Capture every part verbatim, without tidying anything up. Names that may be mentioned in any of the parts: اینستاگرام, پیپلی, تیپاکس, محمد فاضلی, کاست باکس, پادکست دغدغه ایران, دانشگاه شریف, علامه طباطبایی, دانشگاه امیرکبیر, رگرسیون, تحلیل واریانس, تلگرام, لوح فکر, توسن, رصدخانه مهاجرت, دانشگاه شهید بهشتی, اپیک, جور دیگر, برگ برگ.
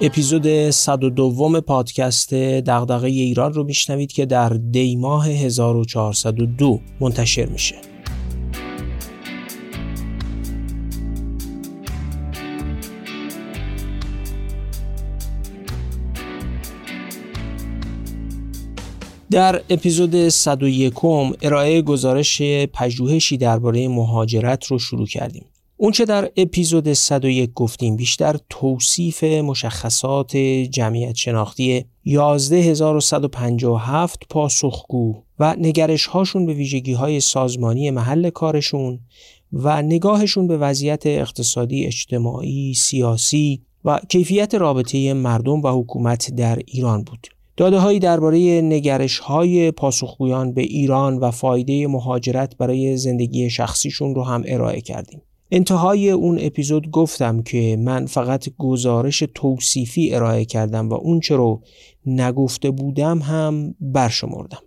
اپیزود صد و دو پادکست دغدغه ایران رو میشنوید که در دی ماه هزار و چهارصد و دو منتشر میشه. در اپیزود صد و یک ارائه گزارش پژوهشی درباره مهاجرت رو شروع کردیم. اون چه در اپیزود صد و یک گفتیم بیشتر توصیف مشخصات جمعیت شناختی یازده هزار و صد و پنجاه و هفت پاسخگو و نگرش هاشون به ویژگی های سازمانی محل کارشون و نگاهشون به وضعیت اقتصادی، اجتماعی، سیاسی و کیفیت رابطه مردم و حکومت در ایران بود. داده‌هایی درباره نگرش‌های پاسخگویان به ایران و فایده مهاجرت برای زندگی شخصیشون رو هم ارائه کردیم. انتهای اون اپیزود گفتم که من فقط گزارش توصیفی ارائه کردم و اون چه رو نگفته بودم هم برشمردم.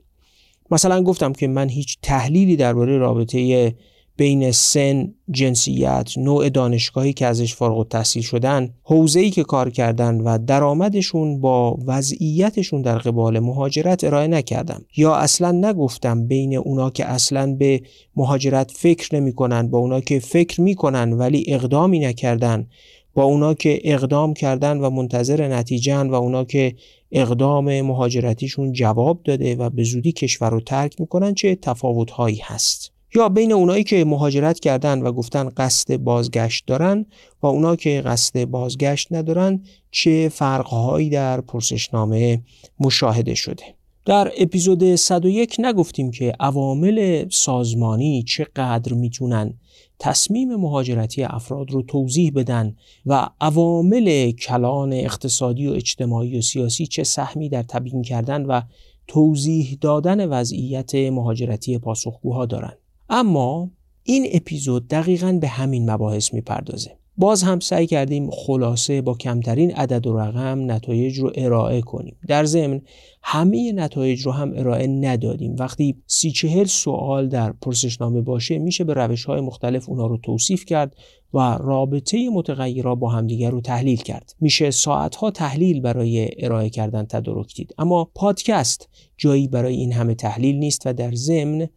مثلا گفتم که من هیچ تحلیلی درباره رابطه بین سن، جنسیت، نوع دانشگاهی که ازش فارغ التحصیل شدن، حوزه‌ای که کار کردن و درآمدشون با وضعیتشون در قبال مهاجرت ارائه نکردم، یا اصلا نگفتم بین اونا که اصلا به مهاجرت فکر نمی‌کنن با اونا که فکر می‌کنن ولی اقدامی نکردن، با اونا که اقدام کردن و منتظر نتیجهن و اونا که اقدام مهاجرتیشون جواب داده و به زودی کشور رو ترک می‌کنن چه تفاوت‌هایی هست، یا بین اونایی که مهاجرت کردن و گفتن قصد بازگشت دارن و اونا که قصد بازگشت ندارن چه فرقهایی در پرسشنامه مشاهده شده. در اپیزود صد و یک نگفتیم که عوامل سازمانی چقدر میتونن تصمیم مهاجرتی افراد رو توضیح بدن و عوامل کلان اقتصادی و اجتماعی و سیاسی چه سهمی در تبیین کردن و توضیح دادن وضعیت مهاجرتی پاسخگوها دارن. اما این اپیزود دقیقاً به همین مباحث میپردازه. باز هم سعی کردیم خلاصه با کمترین عدد و رقم نتایج رو ارائه کنیم. در ضمن همه نتایج رو هم ارائه ندادیم. وقتی سی چهل سوال در پرسشنامه باشه میشه به روش‌های مختلف اونا رو توصیف کرد و رابطه متغیرها با همدیگر رو تحلیل کرد. میشه ساعتها تحلیل برای ارائه کردن تدارک دید. اما پادکست جایی برای این همه تحلیل نیست و در ضمن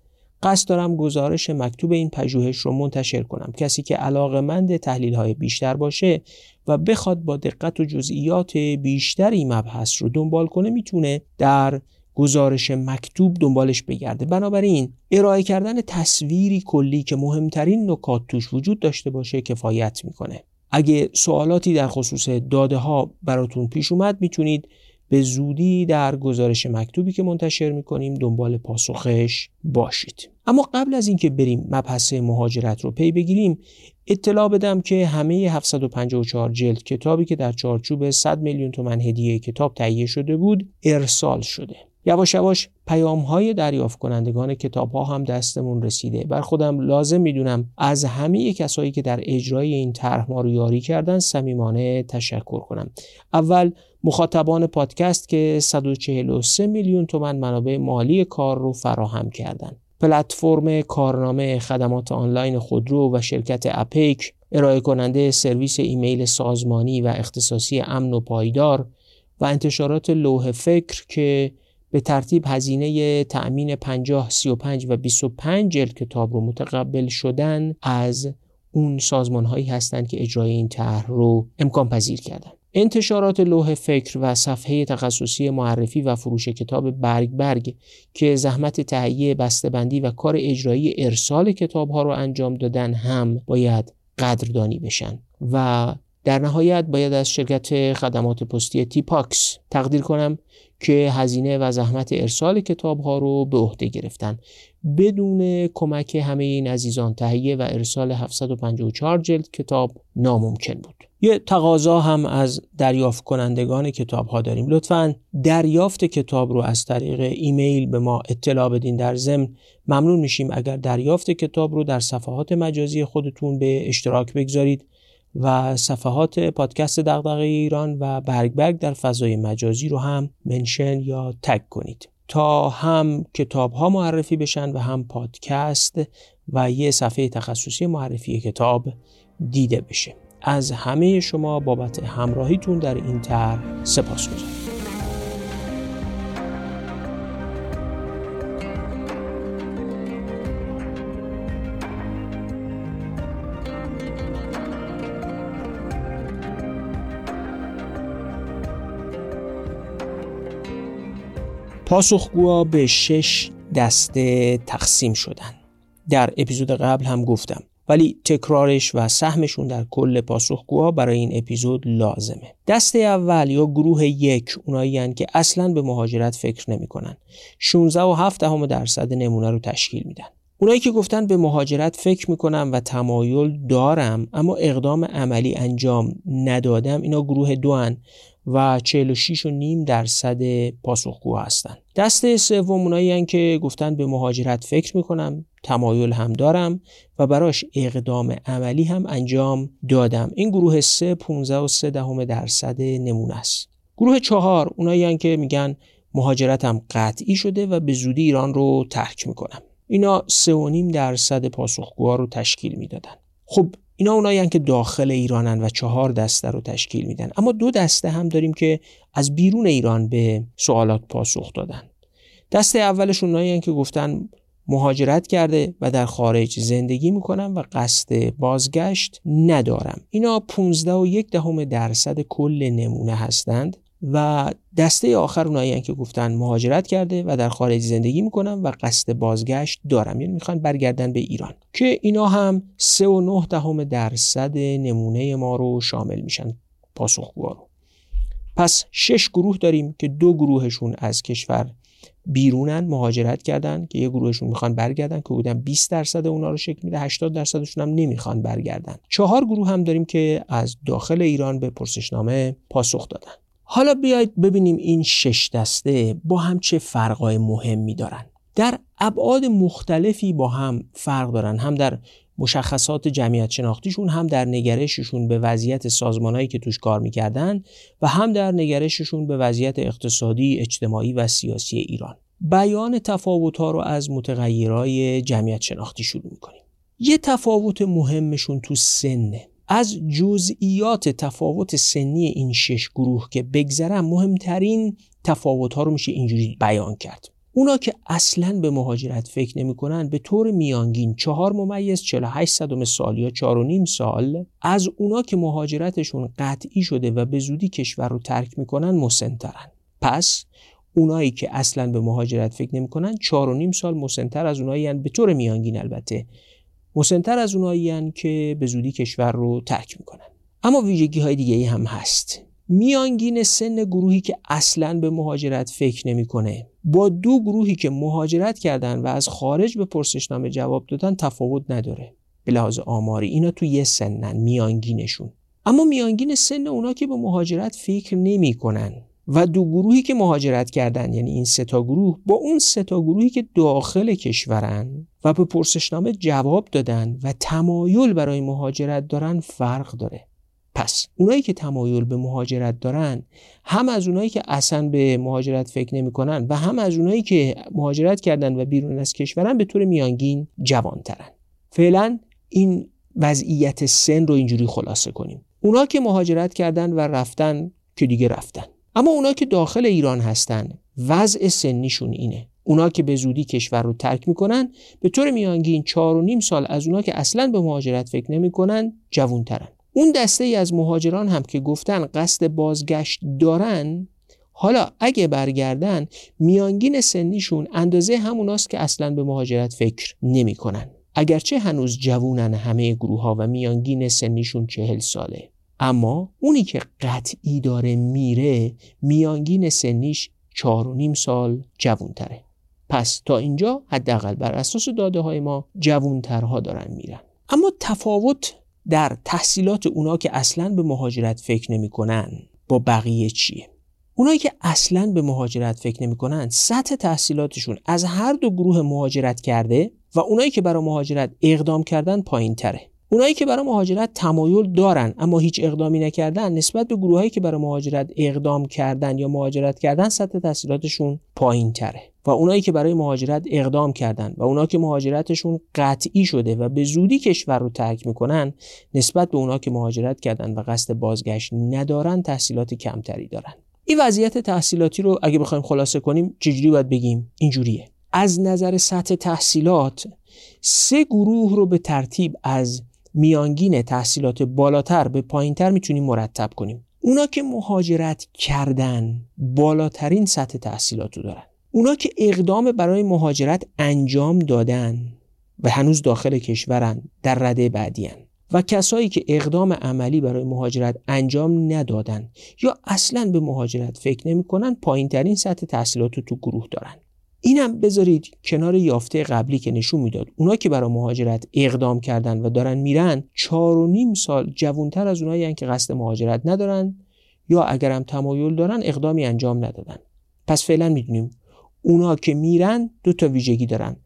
قصد دارم گزارش مکتوب این پژوهش رو منتشر کنم. کسی که علاقه‌مند تحلیل‌های بیشتر باشه و بخواد با دقت و جزئیات بیشتری مبحث رو دنبال کنه میتونه در گزارش مکتوب دنبالش بگرده. بنابراین ارائه کردن تصویری کلی که مهمترین نکات توش وجود داشته باشه کفایت میکنه. اگه سوالاتی در خصوص داده‌ها براتون پیش اومد میتونید به زودی در گزارش مکتوبی که منتشر می‌کنیم دنبال پاسخش باشید. اما قبل از اینکه بریم مبحث مهاجرت رو پی بگیریم اطلاع بدم که همه هفتصد و پنجاه و چهار جلد کتابی که در چارچوب صد میلیون تومان هدیه کتاب تهیه شده بود ارسال شده. یواش یواش پیام‌های دریافت کنندگان کتاب‌ها هم دستمون رسیده. بر خودم لازم می‌دونم از همه کسایی که در اجرای این طرح ما رو یاری کردن صمیمانه تشکر کنم. اول مخاطبان پادکست که صد و چهل و سه میلیون تومان منابع مالی کار رو فراهم کردند. پلتفرم کارنامه، خدمات آنلاین خودرو و شرکت اپیک، ارائه کننده سرویس ایمیل سازمانی و اختصاصی امن و پایدار و انتشارات لوح فکر که به ترتیب هزینه تأمین پنجاه، سی و پنج و بیست و پنج جلد کتاب رو متقبل شدن از اون سازمان‌هایی هستند که اجرای این طرح رو امکان پذیر کردند. انتشارات لوح فکر و صفحه تخصصی معرفی و فروش کتاب برگ برگ که زحمت تهیه، بسته‌بندی و کار اجرایی ارسال کتاب‌ها رو انجام دادن هم باید قدردانی بشن. و در نهایت باید از شرکت خدمات پستی تیپاکس تقدیر کنم که هزینه و زحمت ارسال کتاب‌ها رو به عهده گرفتن. بدون کمک همه این عزیزان تهیه و ارسال هفتصد و پنجاه و چهار جلد کتاب ناممکن بود. یه تقاضا هم از دریافت کنندگان کتاب‌ها داریم. لطفاً دریافت کتاب رو از طریق ایمیل به ما اطلاع بدین. در ضمن ممنون میشیم اگر دریافت کتاب رو در صفحات مجازی خودتون به اشتراک بگذارید و صفحات پادکست دغدغه ایران و برگ برگ در فضای مجازی رو هم منشن یا تگ کنید تا هم کتاب ها معرفی بشن و هم پادکست و یه صفحه تخصصی معرفی کتاب دیده بشه. از همه شما بابت همراهیتون در این طرح سپاسگزارم. پاسخگوها به شش دسته تقسیم شدن. در اپیزود قبل هم گفتم، ولی تکرارش و سهمشون در کل پاسخگوها برای این اپیزود لازمه. دسته اول یا گروه یک اونایی هستند که اصلاً به مهاجرت فکر نمی‌کنن. شانزده و هفت دهم درصد نمونه رو تشکیل میدن. اونایی که گفتن به مهاجرت فکر می‌کنم و تمایل دارم اما اقدام عملی انجام ندادم، اینا گروه دو هستند و چهل و شش و نیم درصد پاسخگو هستن. دسته سوم اونایی هستند که گفتن به مهاجرت فکر میکنم، تمایل هم دارم و براش اقدام عملی هم انجام دادم. این گروه سه پانزده و سه دهم درصد نمونه است. گروه چهار اونایی هستند که میگن مهاجرتم قطعی شده و به زودی ایران رو ترک میکنم. اینا سه و نیم درصد پاسخگوها رو تشکیل میدادن. خب اینا اونایی هستند که داخل ایرانن و چهار دسته رو تشکیل میدن. اما دو دسته هم داریم که از بیرون ایران به سوالات پاسخ دادن. دسته اولشون اونایی هستند که گفتن مهاجرت کرده و در خارج زندگی میکنم و قصد بازگشت ندارم. اینا پانزده و یک دهم درصد کل نمونه هستند. و دسته آخر اونایی هستند که گفتن مهاجرت کرده و در خارج زندگی میکنم و قصد بازگشت دارم، یعنی میخوان برگردن به ایران، که اینا هم سه و نه دهم درصد نمونه ما رو شامل میشن پاسخگوها رو. پس شش گروه داریم که دو گروهشون از کشور بیرونن، مهاجرت کردن، که یه گروهشون میخوان برگردن که بودن بیست درصد اونا رو شکل میده، هشتاد درصدشون هم نمیخوان برگردن. چهار گروه هم داریم که از داخل ایران به پرسشنامه پاسخ دادن. حالا بیایید ببینیم این شش دسته با هم چه فرقای مهمی دارن. در ابعاد مختلفی با هم فرق دارن، هم در مشخصات جمعیت شناختیشون، هم در نگرششون به وضعیت سازمانایی که توش کار میکردن و هم در نگرششون به وضعیت اقتصادی، اجتماعی و سیاسی ایران. بیان تفاوت‌ها رو از متغیرهای جمعیت شناختی شروع میکنیم. یه تفاوت مهمشون تو سنه. از جزئیات تفاوت سنی این شش گروه که بگذرم، مهمترین تفاوت‌ها رو میشه اینجوری بیان کرد. اونا که اصلاً به مهاجرت فکر نمی‌کنن به طور میانگین چهار ممیز چهل و هشت صدم سال یا چهار و نیم سال از اونا که مهاجرتشون قطعی شده و به زودی کشور رو ترک می‌کنن مسن‌ترن. پس اونایی که اصلاً به مهاجرت فکر نمی‌کنن چهار و نیم سال مسن‌تر از اونایی هستند، به طور میانگین البته مسن‌تر از اونایی هستند که به زودی کشور رو ترک می‌کنن. اما ویژگی‌های دیگه‌ای هم هست. میانگین سن گروهی که اصلاً به مهاجرت فکر نمی‌کنه با دو گروهی که مهاجرت کردن و از خارج به پرسشنامه جواب دادن تفاوت نداره به لحاظ آماری. اینا تو یه سنن میانگینشون. اما میانگین سن اونا که به مهاجرت فکر نمی‌کنن و دو گروهی که مهاجرت کردن، یعنی این سه تا گروه، با اون سه تا گروهی که داخل کشورن و به پرسشنامه جواب دادن و تمایل برای مهاجرت دارن فرق داره. پس اونایی که تمایل به مهاجرت دارن هم از اونایی که اصلا به مهاجرت فکر نمی کنن و هم از اونایی که مهاجرت کردن و بیرون از کشورن به طور میانگین جوانترن. فعلا این وضعیت سن رو اینجوری خلاصه کنیم. اونا که مهاجرت کردن و رفتن که دیگه رفتن. اما اونا که داخل ایران هستن وضع سنیشون اینه. اونا که به زودی کشور رو ترک میکنن به طور میانگین چهار و نیم سال از اونا که اصلا به مهاجرت فکر نمی کنن جوانترن. اون دسته ای از مهاجران هم که گفتن قصد بازگشت دارن، حالا اگه برگردن میانگین سنیشون اندازه هموناست که اصلاً به مهاجرت فکر نمی کنن. اگرچه هنوز جوونن همه گروه ها و میانگین سنیشون چهل ساله، اما اونی که قطعی داره میره میانگین سنیش چهار و نیم سال جوونتره. پس تا اینجا حداقل بر اساس داده های ما جوونترها دارن میرن. اما تفاوت در تحصیلات اونا که اصلاً به مهاجرت فکر نمی‌کنن با بقیه چیه؟ اونایی که اصلاً به مهاجرت فکر نمی‌کنن سطح تحصیلاتشون از هر دو گروه مهاجرت کرده و اونایی که برای مهاجرت اقدام کردن پایین‌تره. اونایی که برای مهاجرت تمایل دارن اما هیچ اقدامی نکردن نسبت به گروهایی که برای مهاجرت اقدام کردن یا مهاجرت کردن سطح تحصیلاتشون پایین‌تره و اونایی که برای مهاجرت اقدام کردن و اونایی که مهاجرتشون قطعی شده و به زودی کشور رو ترک میکنن نسبت به اونایی که مهاجرت کردن و قصد بازگشت ندارن تحصیلات کمتری دارن. این وضعیت تحصیلاتی رو اگه بخوایم خلاصه کنیم چجوری باید بگیم؟ اینجوریه. از نظر سطح تحصیلات سه گروه رو به ترتیب از میانگین تحصیلات بالاتر به پایینتر میتونیم مرتب کنیم. اونا که مهاجرت کردن بالاترین سطح تحصیلات رو دارن. اونا که اقدام برای مهاجرت انجام دادن و هنوز داخل کشورن در رده بعدی هن. و کسایی که اقدام عملی برای مهاجرت انجام ندادن یا اصلاً به مهاجرت فکر نمی کنن پایینترین سطح تحصیلات رو تو گروه دارن. اینم بذارید کنار یافته قبلی که نشون میداد اونا که برای مهاجرت اقدام کردن و دارن میرن چار و نیم سال جوانتر از اونایی هن که قصد مهاجرت ندارن یا اگرم تمایل دارن اقدامی انجام ندادن. پس فعلا میدونیم اونا که میرن دو تا ویژگی دارن،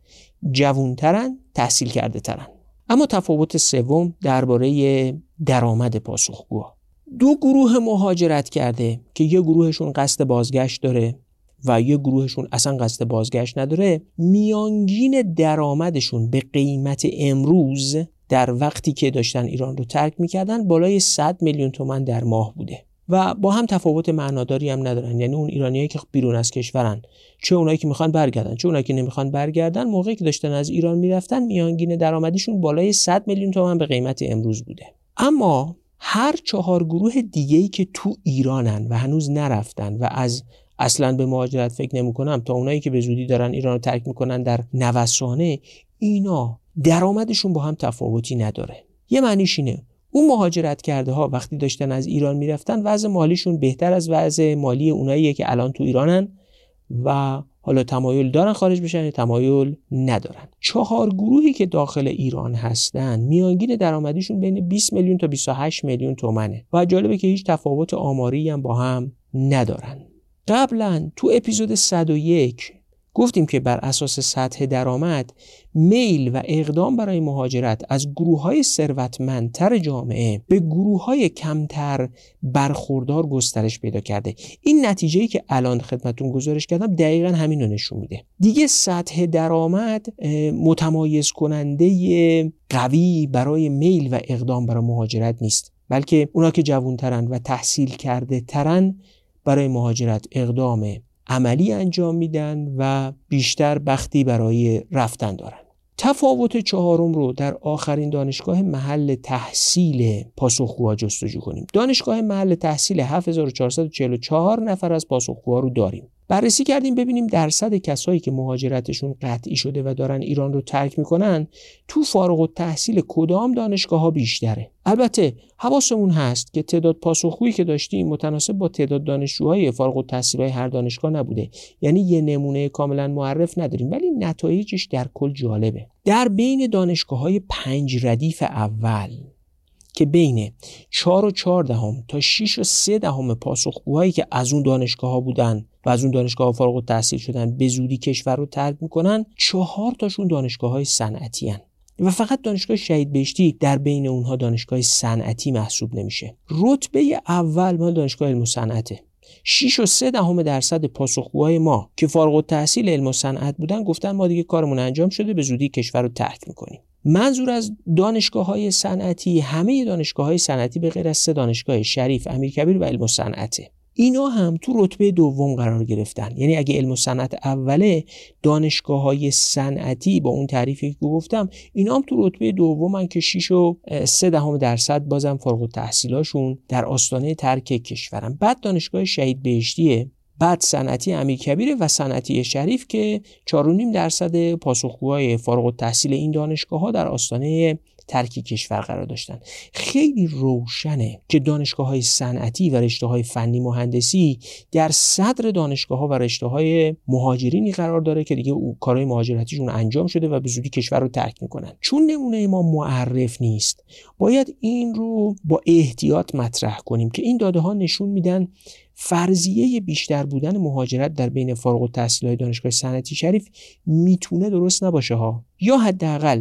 جوانترن، تحصیل کرده ترن. اما تفاوت سوم درباره درآمد پاسخگوها. دو گروه مهاجرت کرده که یه گروهشون قصد بازگشت داره و یه گروهشون اصلا قصد بازگشت نداره، میانگین درآمدشون به قیمت امروز در وقتی که داشتن ایران رو ترک میکردن بالای صد میلیون تومان در ماه بوده و با هم تفاوت معناداری هم ندارن. یعنی اون ایرانیایی که بیرون از کشورن، چه اونایی که میخوان برگردن چه اونایی که نمیخوان برگردن، موقعی که داشتن از ایران میرفتن میانگین درآمدشون بالای صد میلیون تومان به قیمت امروز بوده. اما هر چهار گروه دیگه‌ای که تو ایرانن و هنوز نرفتن و از اصلا به مهاجرت فکر نمی‌کنم تا اونایی که به زودی دارن ایران رو ترک می‌کنن در نوسانه، اینا درآمدشون با هم تفاوتی نداره. یه معنیش اینه اون مهاجرت کرده ها وقتی داشتن از ایران میرفتن وضع مالیشون بهتر از وضع مالی اوناییه که الان تو ایرانن و حالا تمایل دارن خارج بشن یا تمایل ندارن. چهار گروهی که داخل ایران هستن میانگین درآمدیشون بین بیست میلیون تا بیست و هشت میلیون تومنه و جالبه که هیچ تفاوت آماری هم با هم ندارن. قبلا تو اپیزود صد و یک گفتیم که بر اساس سطح درآمد میل و اقدام برای مهاجرت از گروه‌های ثروتمندتر جامعه به گروه‌های کمتر برخوردار گسترش پیدا کرده. این نتیجه‌ای که الان خدمتتون گزارش کردم دقیقاً همین رو نشون میده. دیگه سطح درآمد متمایز کننده قوی برای میل و اقدام برای مهاجرت نیست، بلکه اونا که جوان‌ترن و تحصیل کرده ترن برای مهاجرت اقدام عملی انجام میدن و بیشتر بختی برای رفتن دارن. تفاوت چهارم رو در آخرین دانشگاه محل تحصیل پاسخگوها جستجو کنیم. دانشگاه محل تحصیل هفت هزار و چهارصد و چهل و چهار نفر از پاسخگوها رو داریم. بررسی کردیم ببینیم درصد کسایی که مهاجرتشون قطعی شده و دارن ایران رو ترک میکنن تو فارغ التحصیل کدام دانشگاه ها بیشتره. البته حواسمون هست که تعداد پاسخگویی که داشتیم متناسب با تعداد دانشجوهای فارغ التحصیل های هر دانشگاه نبوده، یعنی یه نمونه کاملا معرف نداریم، ولی نتایجش در کل جالبه. در بین دانشگاه های پنج ردیف اول که بین چهار و چهار دهم تا شش و سه دهم پاسخگوهایی که از اون دانشگاه‌ها بودن و از اون دانشگاه‌ها فارغ التحصیل شدن به زودی کشور رو ترک می‌کنن، چهار تاشون دانشگاه‌های صنعتی هن و فقط دانشگاه شهید بهشتی در بین اونها دانشگاه صنعتی محسوب نمیشه. رتبه اول مال دانشگاه علم و صنعته. شش و سه دهم درصد پاسخگوهای ما که فارغ التحصیل علم و صنعت بودن گفتن ما دیگه کارمون انجام شده به زودی کشور رو ترک می‌کنیم. منظور از دانشگاه‌های صنعتی همه دانشگاه‌های صنعتی به غیر از سه دانشگاه شریف، امیرکبیر و علم و صنعت. اینا هم تو رتبه دوم قرار گرفتن. یعنی اگه علم و صنعت اوله، دانشگاه‌های صنعتی با اون تعریفی که گفتم اینا هم تو رتبه دومن که شش و سه دهم درصد بازم فارغ التحصیلاشون در آستانه ترک کشورن. بعد دانشگاه شهید بهشتیه، بعد صنعتی امیرکبیر و صنعتی شریف که چهار و نیم درصد پاسخگوهای فارغ التحصیل این دانشگاه‌ها در آستانه ترک کشور قرار داشتن. خیلی روشنه که دانشگاه‌های صنعتی و رشته‌های فنی مهندسی در صدر دانشگاه‌ها و رشته‌های مهاجرینی قرار داره که دیگه کارهای مهاجرتیشون انجام شده و به زودی کشور رو ترک می‌کنن. چون نمونه ما معرف نیست، باید این رو با احتیاط مطرح کنیم که این داده‌ها نشون میدن فرضیه بیشتر بودن مهاجرت در بین فارغ التحصیلان دانشگاه صنعتی شریف میتونه درست نباشه ها، یا حداقل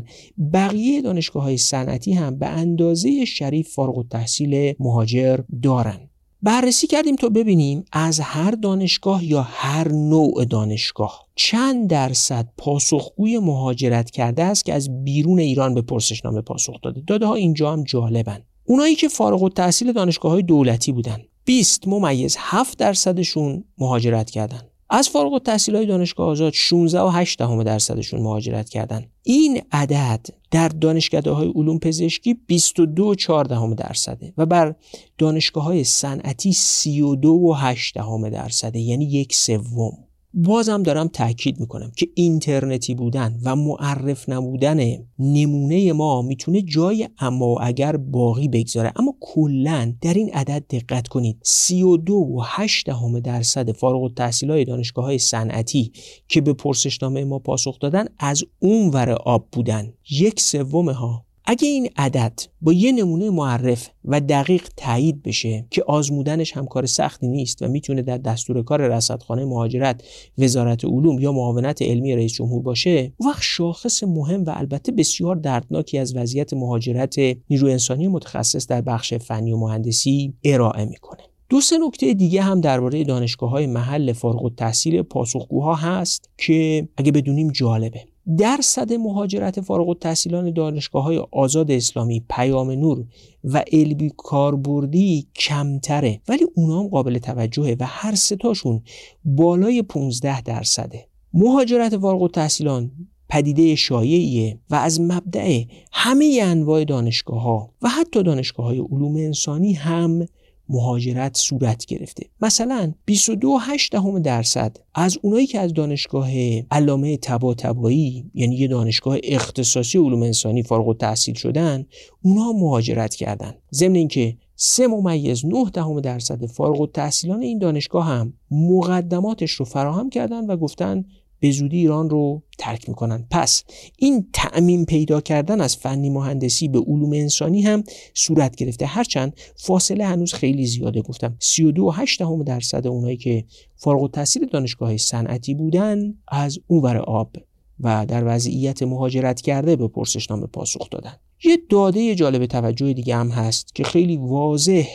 بقیه دانشگاه‌های صنعتی هم به اندازه شریف فارغ التحصیل مهاجر دارن. بررسی کردیم تا ببینیم از هر دانشگاه یا هر نوع دانشگاه چند درصد پاسخگوی مهاجرت کرده است که از بیرون ایران به پرسشنامه پاسخ داده. داده ها اینجا هم جالبن. اونایی که فارغ التحصیل دانشگاه‌های دولتی بودن بیست ممیز هفت درصدشون مهاجرت کردن. از فارغ التحصیلای دانشگاه آزاد شانزده و هشت دهم درصدشون مهاجرت کردن. این عدد در دانشکده‌های علوم پزشکی بیست و دو و چهار دهم درصده و بر دانشگاه‌های صنعتی سی و دو و هشت دهم درصده، یعنی یک سوم. بازم دارم تاکید میکنم که اینترنتی بودن و معرف نبودن نمونه ما میتونه جای اما و اگر باقی بگذاره، اما کلاً در این عدد دقت کنید. سی و دو و هشت دهم درصد فارغ التحصیلای دانشگاه‌های صنعتی که به پرسشنامه ما پاسخ دادن از اون ور آب بودن، یک سوم ها. اگه این عدد با یه نمونه معرف و دقیق تایید بشه که آزمودنش هم کار سختی نیست و میتونه در دستور کار رصدخانه مهاجرت وزارت علوم یا معاونت علمی رئیس جمهور باشه، وقت شاخص مهم و البته بسیار دردناکی از وضعیت مهاجرت نیروی انسانی متخصص در بخش فنی و مهندسی ارائه میکنه. دو سه نکته دیگه هم درباره دانشگاه‌های محل فارغ التحصیل پاسخگوها هست که اگه بدونیم جالبه. درصد مهاجرت فارغ التحصیلان دانشگاه‌های آزاد اسلامی، پیام نور و علبی کاربردی کمتره، ولی اونا هم قابل توجهه و هر سه تاشون بالای پانزده درصده. مهاجرت فارغ التحصیلان پدیده شایعیه و از مبدأ همه انواع دانشگاه‌ها و حتی دانشگاه‌های علوم انسانی هم مهاجرت صورت گرفته. مثلا بیست و دو و هشت دهم درصد از اونایی که از دانشگاه علامه طباطبایی، یعنی یه دانشگاه اختصاصی علوم انسانی فارغ التحصیل شدن، اونها مهاجرت کردن. ضمن اینکه سه ممیز نه دهم درصد فارغ التحصیلان این دانشگاه هم مقدماتش رو فراهم کردن و گفتن به زودی ایران رو ترک میکنن. پس این تأمین پیدا کردن از فنی مهندسی به علوم انسانی هم صورت گرفته، هرچند فاصله هنوز خیلی زیاده. گفتم سی و دو و هشت دهم درصد اونایی که فارغ التحصیل دانشگاه صنعتی بودن از اونور آب و در وضعیت مهاجرت کرده به پرسشنامه پاسخ دادن. یه داده جالب توجه دیگه هم هست که خیلی واضح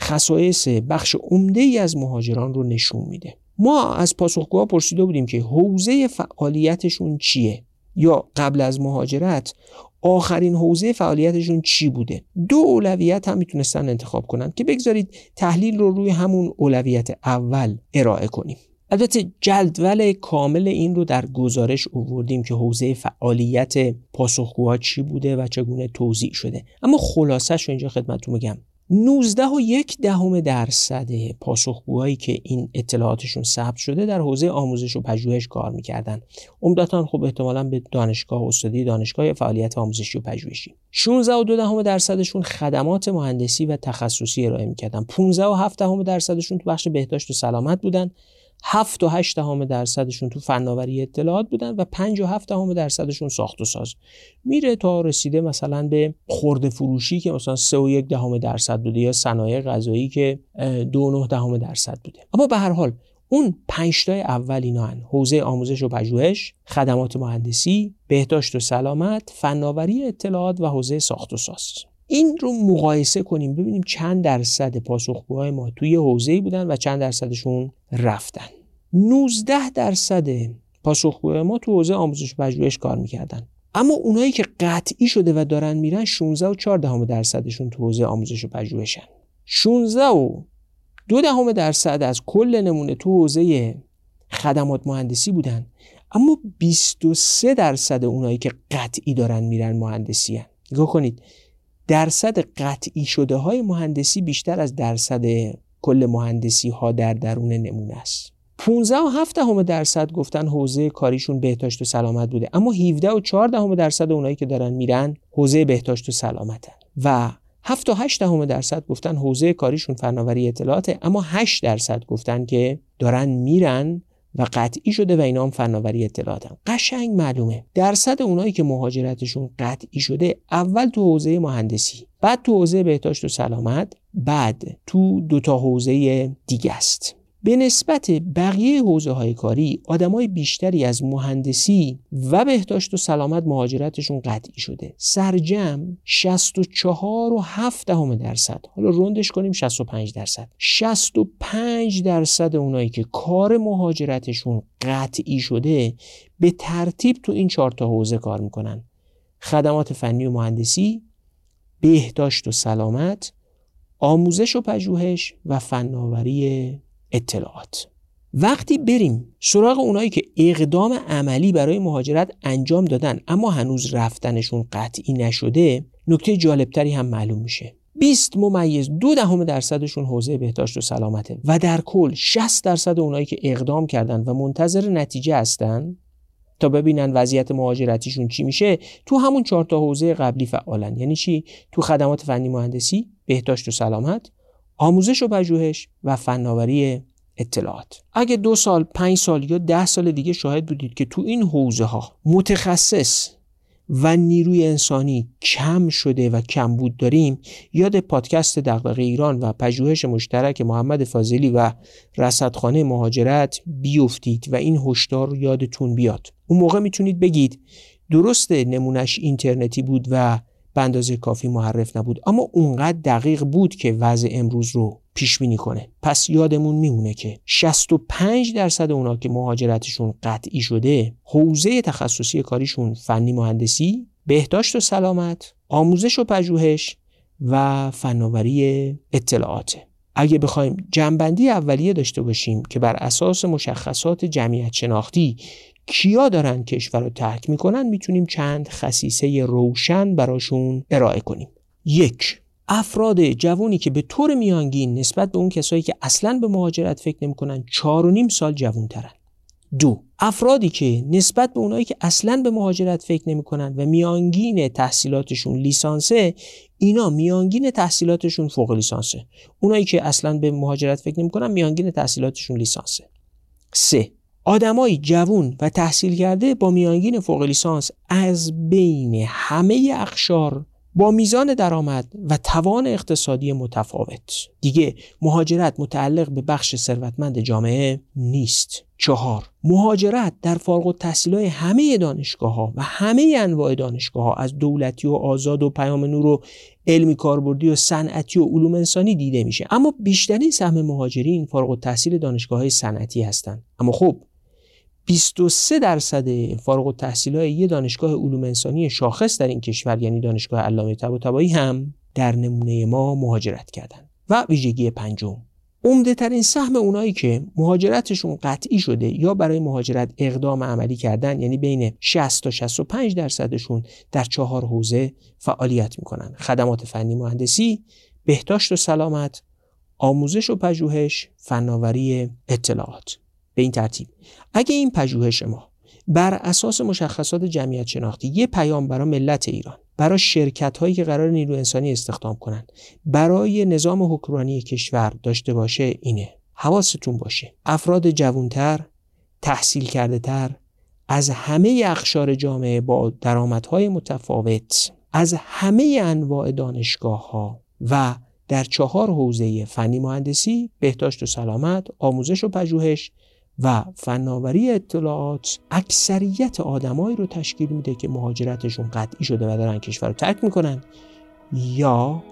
خصایص بخش عمده‌ای از مهاجران رو نشون میده. ما از پاسخگوها پرسیده بودیم که حوزه فعالیتشون چیه، یا قبل از مهاجرت آخرین حوزه فعالیتشون چی بوده. دو اولویت هم میتونستن انتخاب کنن که بگذارید تحلیل رو روی همون اولویت اول ارائه کنیم. البته جدول کامل این رو در گزارش آوردیم که حوزه فعالیت پاسخگوها چی بوده و چگونه توزیع شده، اما خلاصه‌اش رو اینجا خدمتتون میگم. نوزده و یک دهم درصد پاسخگوهایی که این اطلاعاتشون ثبت شده در حوزه آموزش و پژوهش کار میکردن، عمدتاً خب احتمالاً به دانشگاه استادی دانشگاه فعالیت آموزشی و پژوهشی. شانزده و دو دهم درصدشون خدمات مهندسی و تخصصی ارائه میکردن. پانزده و هفت دهم درصدشون تو بخش بهداشت و سلامت بودن. هفت و هشت دهم درصدشون تو فناوری اطلاعات بودن و پنج و هفت دهم درصدشون ساخت و ساز. میره تا رسیده مثلا به خرده فروشی که مثلا سه و یک دهم درصد بوده، یا صنایع غذایی که دو و نه دهم درصد بوده. اما به هر حال اون پنج تا اول اینا هن: حوزه آموزش و پژوهش، خدمات مهندسی، بهداشت و سلامت، فناوری اطلاعات و حوزه ساخت و ساز. این رو مقایسه کنیم ببینیم چند درصد پاسخگوهای ما توی حوزه‌ای بودن و چند درصدشون رفتن. نوزده درصد پاسخگوهای ما تو حوزه آموزش و پژوهش کار میکردن، اما اونایی که قطعی شده و دارن میرن شانزده و چهار دهم درصدشون تو حوزه آموزش و پژوهشن. شانزده و دو دهم درصد از کل نمونه تو حوزه خدمات مهندسی بودن، اما بیست و سه درصد اونایی که قطعی دارن میرن مهندسی هن. نگاه کنید، درصد قطعی شده های مهندسی بیشتر از درصد کل مهندسی ها در درون نمونه است. پانزده و هفت دهم درصد گفتن حوزه کاریشون بهداشت و سلامت بوده، اما هفده و چهار دهم درصد اونایی که دارن میرن حوزه بهداشت و سلامتن و هفت و هشت دهم درصد گفتن حوزه کاریشون فناوری اطلاعاته، اما هشت درصد گفتن که دارن میرن و قطعی شده و اینا هم فناوری اطلاعات هم. قشنگ معلومه درصد اونایی که مهاجرتشون قطعی شده اول تو حوزه مهندسی، بعد تو حوزه بهداشت و سلامت، بعد تو دوتا حوزه دیگه است. به نسبت بقیه حوزه های کاری آدمای بیشتری از مهندسی و بهداشت و سلامت مهاجرتشون قطعی شده. سرجم شصت و چهار و هفت دهم درصد، حالا روندش کنیم شصت و پنج درصد، شصت و پنج درصد اونایی که کار مهاجرتشون قطعی شده به ترتیب تو این چهار تا حوزه کار میکنن: خدمات فنی و مهندسی، بهداشت و سلامت، آموزش و پژوهش و فناوری اطلاعات. وقتی بریم سراغ اونایی که اقدام عملی برای مهاجرت انجام دادن اما هنوز رفتنشون قطعی نشده، نکته جالبتری هم معلوم میشه. بیست ممیز دو دهم درصدشون حوزه بهداشت و سلامته و در کل شصت درصد اونایی که اقدام کردن و منتظر نتیجه هستن تا ببینن وضعیت مهاجرتیشون چی میشه تو همون چهار تا حوزه قبلی فعالن. یعنی چی؟ تو خدمات فنی مهندسی، بهداشت و سلامت، آموزش و پژوهش و فناوری اطلاعات. اگه دو سال، پنج سال یا ده سال دیگه شاهد بودید که تو این حوزه ها متخصص و نیروی انسانی کم شده و کم بود داریم، یاد پادکست دغدغه ایران و پژوهش مشترک محمد فاضلی و رصدخانه مهاجرت بیفتید و این هشدار یادتون بیاد. اون موقع میتونید بگید درسته نمونش اینترنتی بود و به اندازه کافی معرف نبود، اما اونقدر دقیق بود که وضع امروز رو پیش بینی کنه. پس یادمون میمونه که شصت و پنج درصد اونا که مهاجرتشون قطعی شده حوزه تخصصی کاریشون فنی مهندسی، بهداشت و سلامت، آموزش و پژوهش و فناوری اطلاعاته. اگه بخوایم جنبندی اولیه داشته باشیم که بر اساس مشخصات جمعیت شناختی کیا دارن کشور رو ترک میکنن، میتونیم چند خصیصه روشن براشون ارائه کنیم. یک، افراد جوانی که به طور میانگین نسبت به اون کسایی که اصلاً به مهاجرت فکر نمیکنن چار و نیم سال جوان ترن. دو، افرادی که نسبت به اونایی که اصلاً به مهاجرت فکر نمیکنن و میانگین تحصیلاتشون لیسانسه، اینا میانگین تحصیلاتشون فوق لیسانسه. اونایی که اصلاً به مهاجرت فکر نمیکنن میانگین تحصیلاتشون لیسانسه. سه، آدمای جوان و تحصیل کرده با میانگین فوق لیسانس از بین همه اقشار با میزان درآمد و توان اقتصادی متفاوت. دیگه مهاجرت متعلق به بخش ثروتمند جامعه نیست. چهار، مهاجرت در فارغ التحصیلای همه دانشگاه‌ها و همه انواع دانشگاه‌ها از دولتی و آزاد و پیام نور و علمی کاربردی و صنعتی و علوم انسانی دیده میشه، اما بیشترین سهم مهاجرین فارغ التحصیل دانشگاه‌های صنعتی هستند. اما خب بیست و سه درصد فارغ التحصیلای یه دانشگاه علوم انسانی شاخص در این کشور، یعنی دانشگاه علامه طباطبایی، هم در نمونه ما مهاجرت کردن. و ویژگی پنجم، عمده‌ترین سهم اونایی که مهاجرتشون قطعی شده یا برای مهاجرت اقدام عملی کردن، یعنی بین شصت تا شصت و پنج درصدشون، در چهار حوزه فعالیت میکنن: خدمات فنی مهندسی، بهداشت و سلامت، آموزش و پژوهش، فناوری اطلاعات. به این ترتیب اگه این پژوهش ما بر اساس مشخصات جمعیت شناختی یه پیام برای ملت ایران، برای شرکت‌هایی که قرار نیرو انسانی استخدام کنن، برای نظام حکمرانی کشور داشته باشه، اینه: حواستون باشه افراد جوانتر، تحصیل کرده تر، از همه اقشار جامعه با درآمدهای متفاوت، از همه انواع دانشگاه‌ها و در چهار حوزه فنی مهندسی، بهداشت و سلامت، آموزش و پژوهش و فناوری اطلاعات اکثریت آدمایی رو تشکیل میده که مهاجرتشون قطعی شده و دارن کشور رو ترک میکنن یا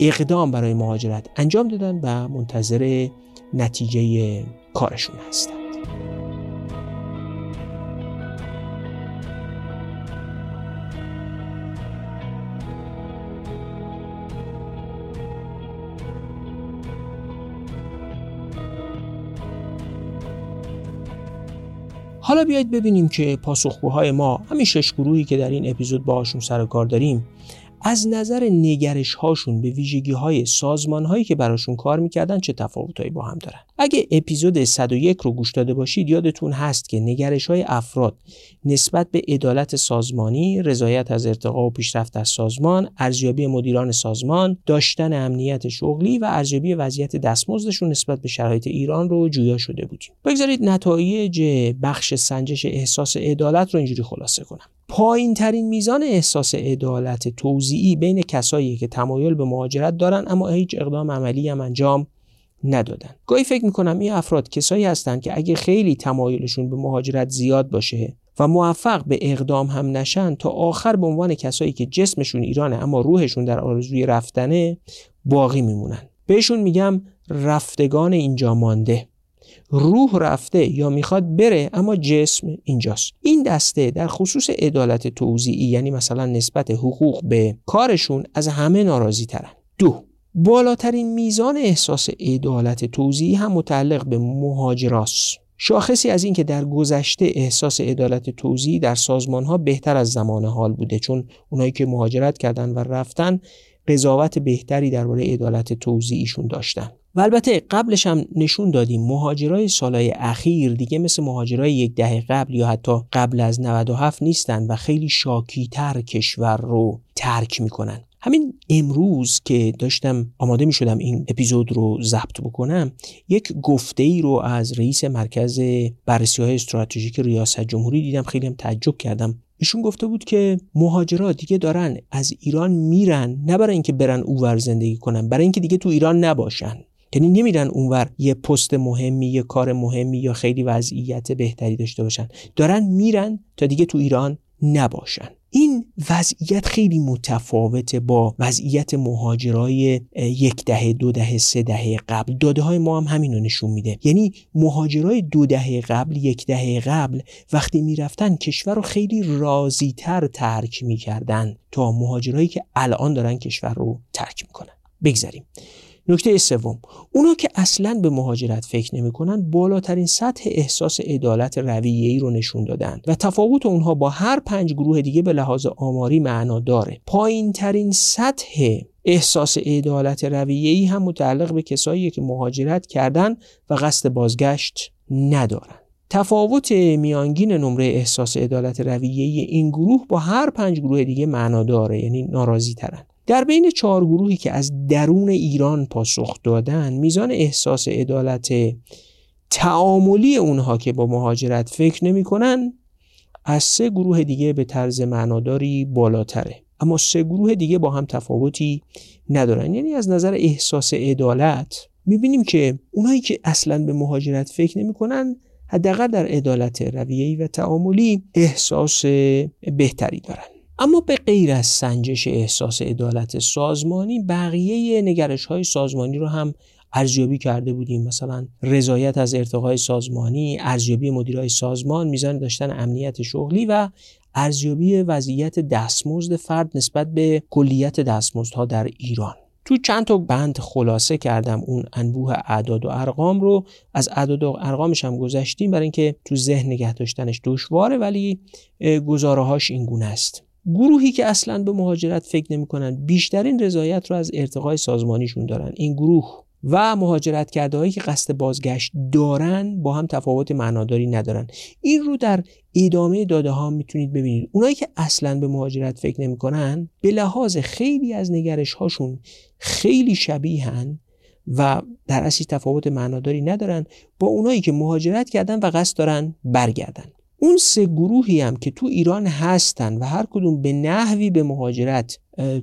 اقدام برای مهاجرت انجام دادن و منتظر نتیجه کارشون هستن. حالا بیایید ببینیم که پاسخگوهای ما، همین شش گروهی که در این اپیزود باهاشون سر و کار داریم، از نظر نگرش هاشون به ویژگی های سازمان هایی که براشون کار میکردن چه تفاوتایی با هم دارن. اگه اپیزود صد و یک رو گوش داده باشید یادتون هست که نگرش‌های افراد نسبت به عدالت سازمانی، رضایت از ارتقا و پیشرفت در سازمان، ارزیابی مدیران سازمان، داشتن امنیت شغلی و ارزیابی وضعیت دستمزدشون نسبت به شرایط ایران رو جویا شده بودیم. بگذارید نتایج بخش سنجش احساس عدالت رو اینجوری خلاصه کنم. پایین‌ترین میزان احساس عدالت توزیعی بین کسایی که تمایل به مهاجرت دارن اما هیچ اقدام عملی هم انجام ندادن. گاهی فکر میکنم این افراد کسایی هستن که اگه خیلی تمایلشون به مهاجرت زیاد باشه و موفق به اقدام هم نشن، تا آخر به عنوان کسایی که جسمشون ایرانه اما روحشون در آرزوی رفتنه باقی میمونن. بهشون میگم رفتگان اینجا مانده. روح رفته یا میخواد بره اما جسم اینجاست. این دسته در خصوص عدالت توزیعی، یعنی مثلا نسبت حقوق به کارشون، از همه ناراضی ترن. دو، بالاترین میزان احساس عدالت توزیعی هم متعلق به مهاجراست. شاخصی از این که در گذشته احساس عدالت توزیعی در سازمان‌ها بهتر از زمان حال بوده، چون اونایی که مهاجرت کردن و رفتن قضاوت بهتری درباره عدالت توزیعیشون داشتن. و البته قبلش هم نشون دادیم مهاجرای سالهای اخیر دیگه مثل مهاجرای یک دهه قبل یا حتی قبل از نود و هفت نیستن و خیلی شاکی‌تر کشور رو ترک می‌کنن. همین امروز که داشتم آماده می شدم این اپیزود رو ضبط بکنم، یک گفته ای رو از رئیس مرکز بررسی‌های استراتژیک ریاست جمهوری دیدم، خیلی هم تعجب کردم. ایشون گفته بود که مهاجرا دیگه دارن از ایران میرن، نه برای اینکه برن اونور زندگی کنن، برای اینکه دیگه تو ایران نباشن. یعنی نمیرن اونور یه پست مهمی، یه کار مهمی یا خیلی وضعیت بهتری داشته باشن، دارن میرن تا دیگه تو ایران نباشن. این وضعیت خیلی متفاوته با وضعیت مهاجرای یک دهه، دو دهه، سه دهه قبل. داده های ما هم همینو نشون میده. یعنی مهاجرای دو دهه قبل، یک دهه قبل وقتی میرفتن کشور رو خیلی راضی تر ترک میکردن تا مهاجرایی که الان دارن کشور رو ترک میکنن. بگذاریم. نکته سوم، اونا که اصلاً به مهاجرت فکر نمی‌کنن بالاترین سطح احساس عدالت رویه‌ای رو نشون دادن و تفاوت اونها با هر پنج گروه دیگه به لحاظ آماری معنا داره. پایین‌ترین سطح احساس عدالت رویه‌ای هم متعلق به کسایی که مهاجرت کردن و قصد بازگشت ندارن. تفاوت میانگین نمره احساس عدالت رویه‌ای این گروه با هر پنج گروه دیگه معنا داره، یعنی ناراضی‌ترن. در بین چهار گروهی که از درون ایران پاسخ دادن، میزان احساس عدالت تعاملی اونها که با مهاجرت فکر نمی‌کنن از سه گروه دیگه به طرز معناداری بالاتره، اما سه گروه دیگه با هم تفاوتی ندارن. یعنی از نظر احساس عدالت می‌بینیم که اونایی که اصلاً به مهاجرت فکر نمی‌کنن حداقل در عدالت رویه‌ای و تعاملی احساس بهتری دارن. اما به غیر از سنجش احساس عدالت سازمانی، بقیه نگرش‌های سازمانی رو هم ارزیابی کرده بودیم، مثلا رضایت از ارتقای سازمانی، ارزیابی مدیرای سازمان، میزان داشتن امنیت شغلی و ارزیابی وضعیت دستمزد فرد نسبت به کلیت دستمزدها در ایران. تو چند تا بند خلاصه کردم اون انبوه اعداد و ارقام رو. از اعداد و ارقامش هم گذشتیم برای اینکه تو ذهن نگه داشتنش دشواره، ولی گزاره‌هاش این گونه است. گروهی که اصلاً به مهاجرت فکر نمی‌کنن بیشترین رضایت رو از ارتقای سازمانیشون دارن. این گروه و مهاجرت کرده‌هایی که قصد بازگشت دارن با هم تفاوت معناداری ندارن. این رو در ادامه داده‌ها میتونید ببینید. اونایی که اصلاً به مهاجرت فکر نمی‌کنن به لحاظ خیلی از نگرش‌هاشون خیلی شبیهن و در اصل تفاوت معناداری ندارن با اونایی که مهاجرت کردن و قصد دارن برگردن. اون سه گروهی هم که تو ایران هستن و هر کدوم به نحوی به مهاجرت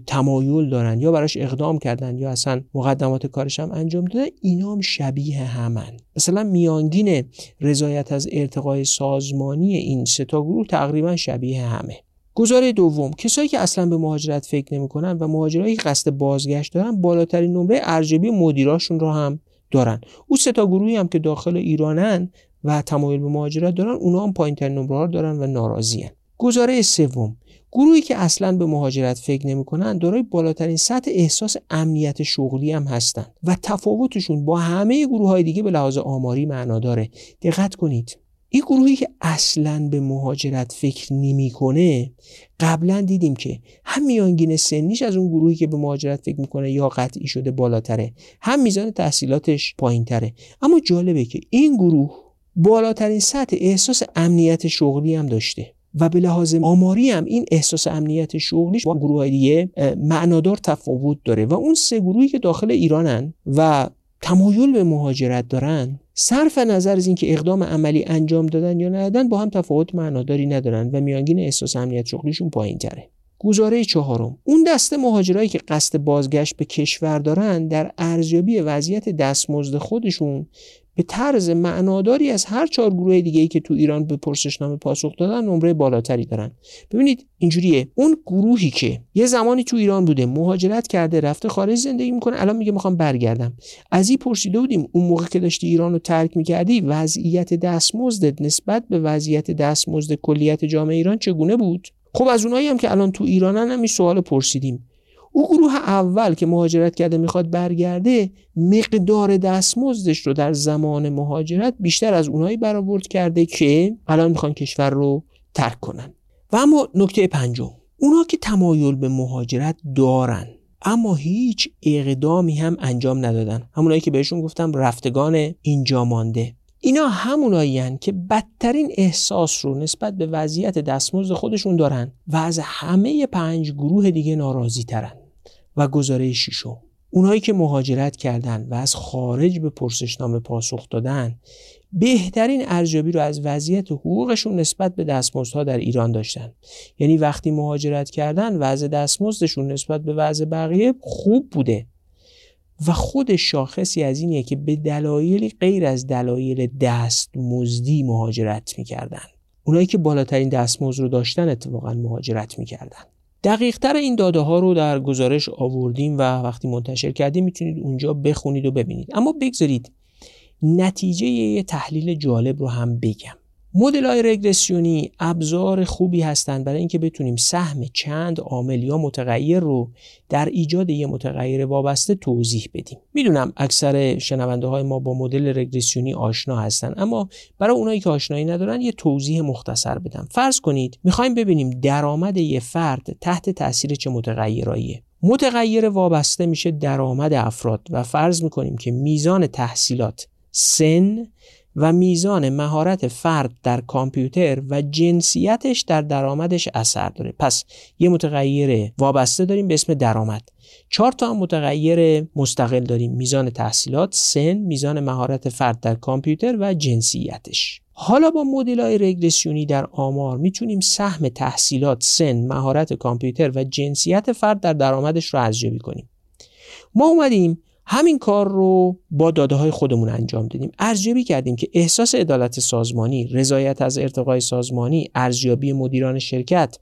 تمایل دارن یا براش اقدام کردن یا اصلا مقدمات کارش هم انجام دادن، اینا هم شبیه همن. مثلا میانگین رضایت از ارتقای سازمانی این سه تا گروه تقریبا شبیه همه. گزاره دوم، کسایی که اصلا به مهاجرت فکر نمی‌کنن و مهاجرایی که قصد بازگشت دارن بالاترین نمره ارزیابی مدیراشون رو هم دارن. اون سه تا گروهی هم که داخل ایرانن و تمایل به مهاجرت دارن، اونا هم پایین‌ترین نمره‌ها دارن و ناراضی‌ان. گزاره سوم، گروهی که اصلاً به مهاجرت فکر نمی‌کنن دارای بالاترین سطح احساس امنیت شغلی هم هستن و تفاوتشون با همه گروه‌های دیگه به لحاظ آماری معنا داره. دقت کنید، این گروهی که اصلاً به مهاجرت فکر نمی‌کنه، قبلا دیدیم که هم میانگین سنیش از اون گروهی که به مهاجرت فکر می‌کنه یا قطعی شده بالاتره، هم میزان تحصیلاتش پایین‌تره. اما جالبه که این گروه بالاترین سطح احساس امنیت شغلی هم داشته و به لحاظ آماری هم این احساس امنیت شغلیش با گروه‌های دیگه معنادار تفاوت داره. و اون سه گروهی که داخل ایرانن و تمایل به مهاجرت دارن، صرف نظر از اینکه اقدام عملی انجام دادن یا ندادن، با هم تفاوت معناداری ندارن و میانگین احساس امنیت شغلیشون پایین‌تره. گزاره چهارم، اون دسته مهاجرایی که قصد بازگشت به کشور دارن در ارزیابی وضعیت دستمزد خودشون به طرز معناداری از هر چهار گروه دیگه‌ای که تو ایران به پرسشنامه پاسخ دادن نمره بالاتری دارن. ببینید اینجوریه، اون گروهی که یه زمانی تو ایران بوده، مهاجرت کرده، رفته خارج زندگی میکنه، الان میگه میخوام برگردم، از این پرسیده بودیم اون موقع که داشتی ایران رو ترک میکردی وضعیت دستمزدت نسبت به وضعیت دستمزد کلیت جامعه ایران چگونه بود؟ خب از اونایی هم که الان تو ایرانن هم این سوال پرسیدیم. او گروه اول که مهاجرت کرده میخواد برگرده، مقدار دستمزدش رو در زمان مهاجرت بیشتر از اونایی برآورد کرده که الان میخوان کشور رو ترک کنن. و اما نکته پنجم، اونا که تمایل به مهاجرت دارن اما هیچ اقدامی هم انجام ندادن، همونایی که بهشون گفتم رفتگان اینجا مانده، اینا همونایی هستند که بدترین احساس رو نسبت به وضعیت دستمزد خودشون دارن و از همه پنج گروه دیگه ناراضی ترن. و گزاره ششم، اونایی که مهاجرت کردن و از خارج به پرسشنامه پاسخ دادن بهترین ارزیابی رو از وضعیت حقوقشون نسبت به دستمزدها در ایران داشتن. یعنی وقتی مهاجرت کردن وضع دستمزدشون نسبت به وضع بقیه خوب بوده و خود شاخصی از اینه که به دلایلی غیر از دلایل دستمزدی مهاجرت میکردن. اونایی که بالاترین دستمزد رو داشتن اتفاقا مهاجرت میکردن. دقیق‌تر این داده ها رو در گزارش آوردیم و وقتی منتشر کردیم میتونید اونجا بخونید و ببینید. اما بگذارید نتیجه یه تحلیل جالب رو هم بگم. مدل‌های رگرسیونی ابزار خوبی هستند برای اینکه بتونیم سهم چند عامل یا متغیر رو در ایجاد یک متغیر وابسته توضیح بدیم. میدونم اکثر شنونده‌های ما با مدل رگرسیونی آشنا هستن، اما برای اونایی که آشنایی ندارن یه توضیح مختصر بدم. فرض کنید می‌خوایم ببینیم درآمد یک فرد تحت تأثیر چه متغیراییه. متغیر وابسته میشه درآمد افراد و فرض می‌کنیم که میزان تحصیلات، سن و میزان مهارت فرد در کامپیوتر و جنسیتش در درآمدش اثر داره. پس یه متغیر وابسته داریم به اسم درآمد. چهار تا هم متغیر مستقل داریم: میزان تحصیلات، سن، میزان مهارت فرد در کامپیوتر و جنسیتش. حالا با مدل‌های رگرسیونی در آمار میتونیم سهم تحصیلات، سن، مهارت کامپیوتر و جنسیت فرد در درآمدش رو ارزیابی کنیم. ما اومدیم همین کار رو با داده های خودمون انجام دادیم. ارزیابی کردیم که احساس عدالت سازمانی، رضایت از ارتقای سازمانی، ارزیابی مدیران شرکت،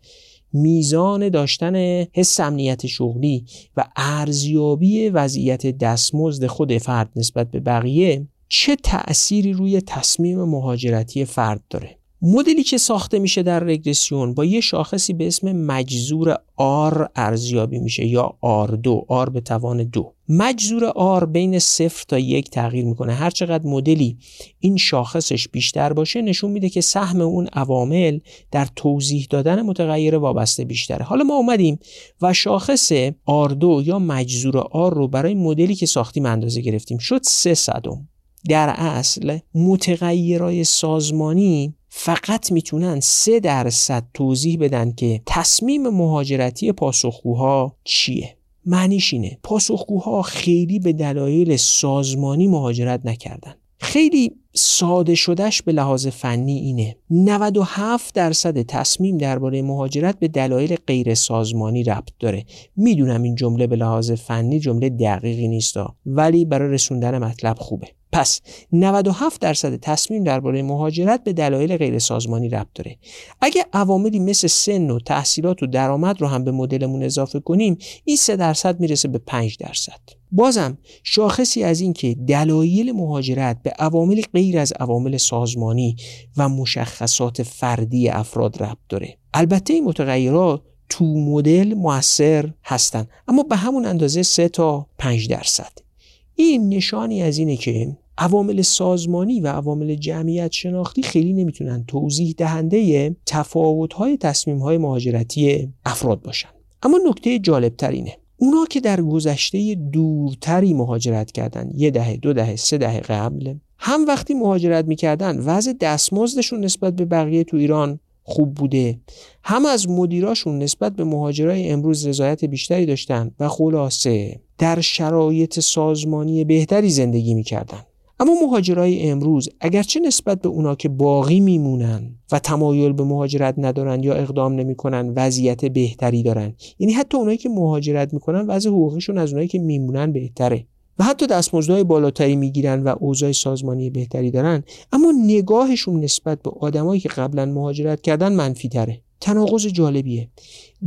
میزان داشتن حس امنیت شغلی و ارزیابی وضعیت دستمزد خود فرد نسبت به بقیه چه تأثیری روی تصمیم مهاجرتی فرد داره. مدلی که ساخته میشه در رگرسیون با یه شاخصی به اسم مجذور آر ارزیابی میشه یا آر دو، آر به توان دو. مجذور آر بین صفر تا یک تغییر میکنه. هر چقدر مدلی این شاخصش بیشتر باشه نشون میده که سهم اون عوامل در توضیح دادن متغیر وابسته بیشتره. حالا ما اومدیم و شاخص آر دو یا مجذور آر رو برای مدلی که ساختیم اندازه گرفتیم، شد سه صدم. در اصل متغیرهای سازمانی فقط میتونن سه درصد توضیح بدن که تصمیم مهاجرتی پاسخگوها چیه. معنیش اینه پاسخگوها خیلی به دلایل سازمانی مهاجرت نکردن. خیلی ساده شدهش به لحاظ فنی اینه: نود و هفت درصد تصمیم درباره مهاجرت به دلایل غیر سازمانی ربط داره. میدونم این جمله به لحاظ فنی جمله دقیقی نیست، ولی برای رسوندن مطلب خوبه. پس نود و هفت درصد تصمیم درباره مهاجرت به دلایل غیر سازمانی ربط داره. اگه عواملی مثل سن و تحصیلات و درآمد رو هم به مدلمون اضافه کنیم، این سه درصد میرسه به پنج درصد. بازم شاخصی از این که دلایل مهاجرت به عوامل غیر از عوامل سازمانی و مشخصات فردی افراد ربط داره. البته این متغیرات تو مدل مؤثر هستن، اما به همون اندازه سه تا پنج درصد. این نشانی از اینه که عوامل سازمانی و عوامل جمعیت شناختی خیلی نمیتونن توضیح دهنده تفاوت‌های تصمیم‌های مهاجرتی افراد باشن. اما نکته جالب‌تر اینه اونا که در گذشته دورتری مهاجرت کردن، یه دهه، دو دهه، سه دهه قبل، هم وقتی مهاجرت میکردن وضع دستمزدشون نسبت به بقیه تو ایران خوب بوده، هم از مدیراشون نسبت به مهاجرای امروز رضایت بیشتری داشتن و خلاصه در شرایط سازمانی بهتری زندگی میکردن. اما مهاجرای امروز اگرچه نسبت به اونا که باقی میمونن و تمایل به مهاجرت ندارن یا اقدام نمیکنن وضعیت بهتری دارن، یعنی حتی اونایی که مهاجرت میکنن وضع حقوقیشون از اونایی که میمونن بهتره و حتی دستمزدهای بالاتری میگیرن و اوضاع سازمانی بهتری دارن، اما نگاهشون نسبت به آدمایی که قبلا مهاجرت کردن منفی تره. تناقض جالبیه.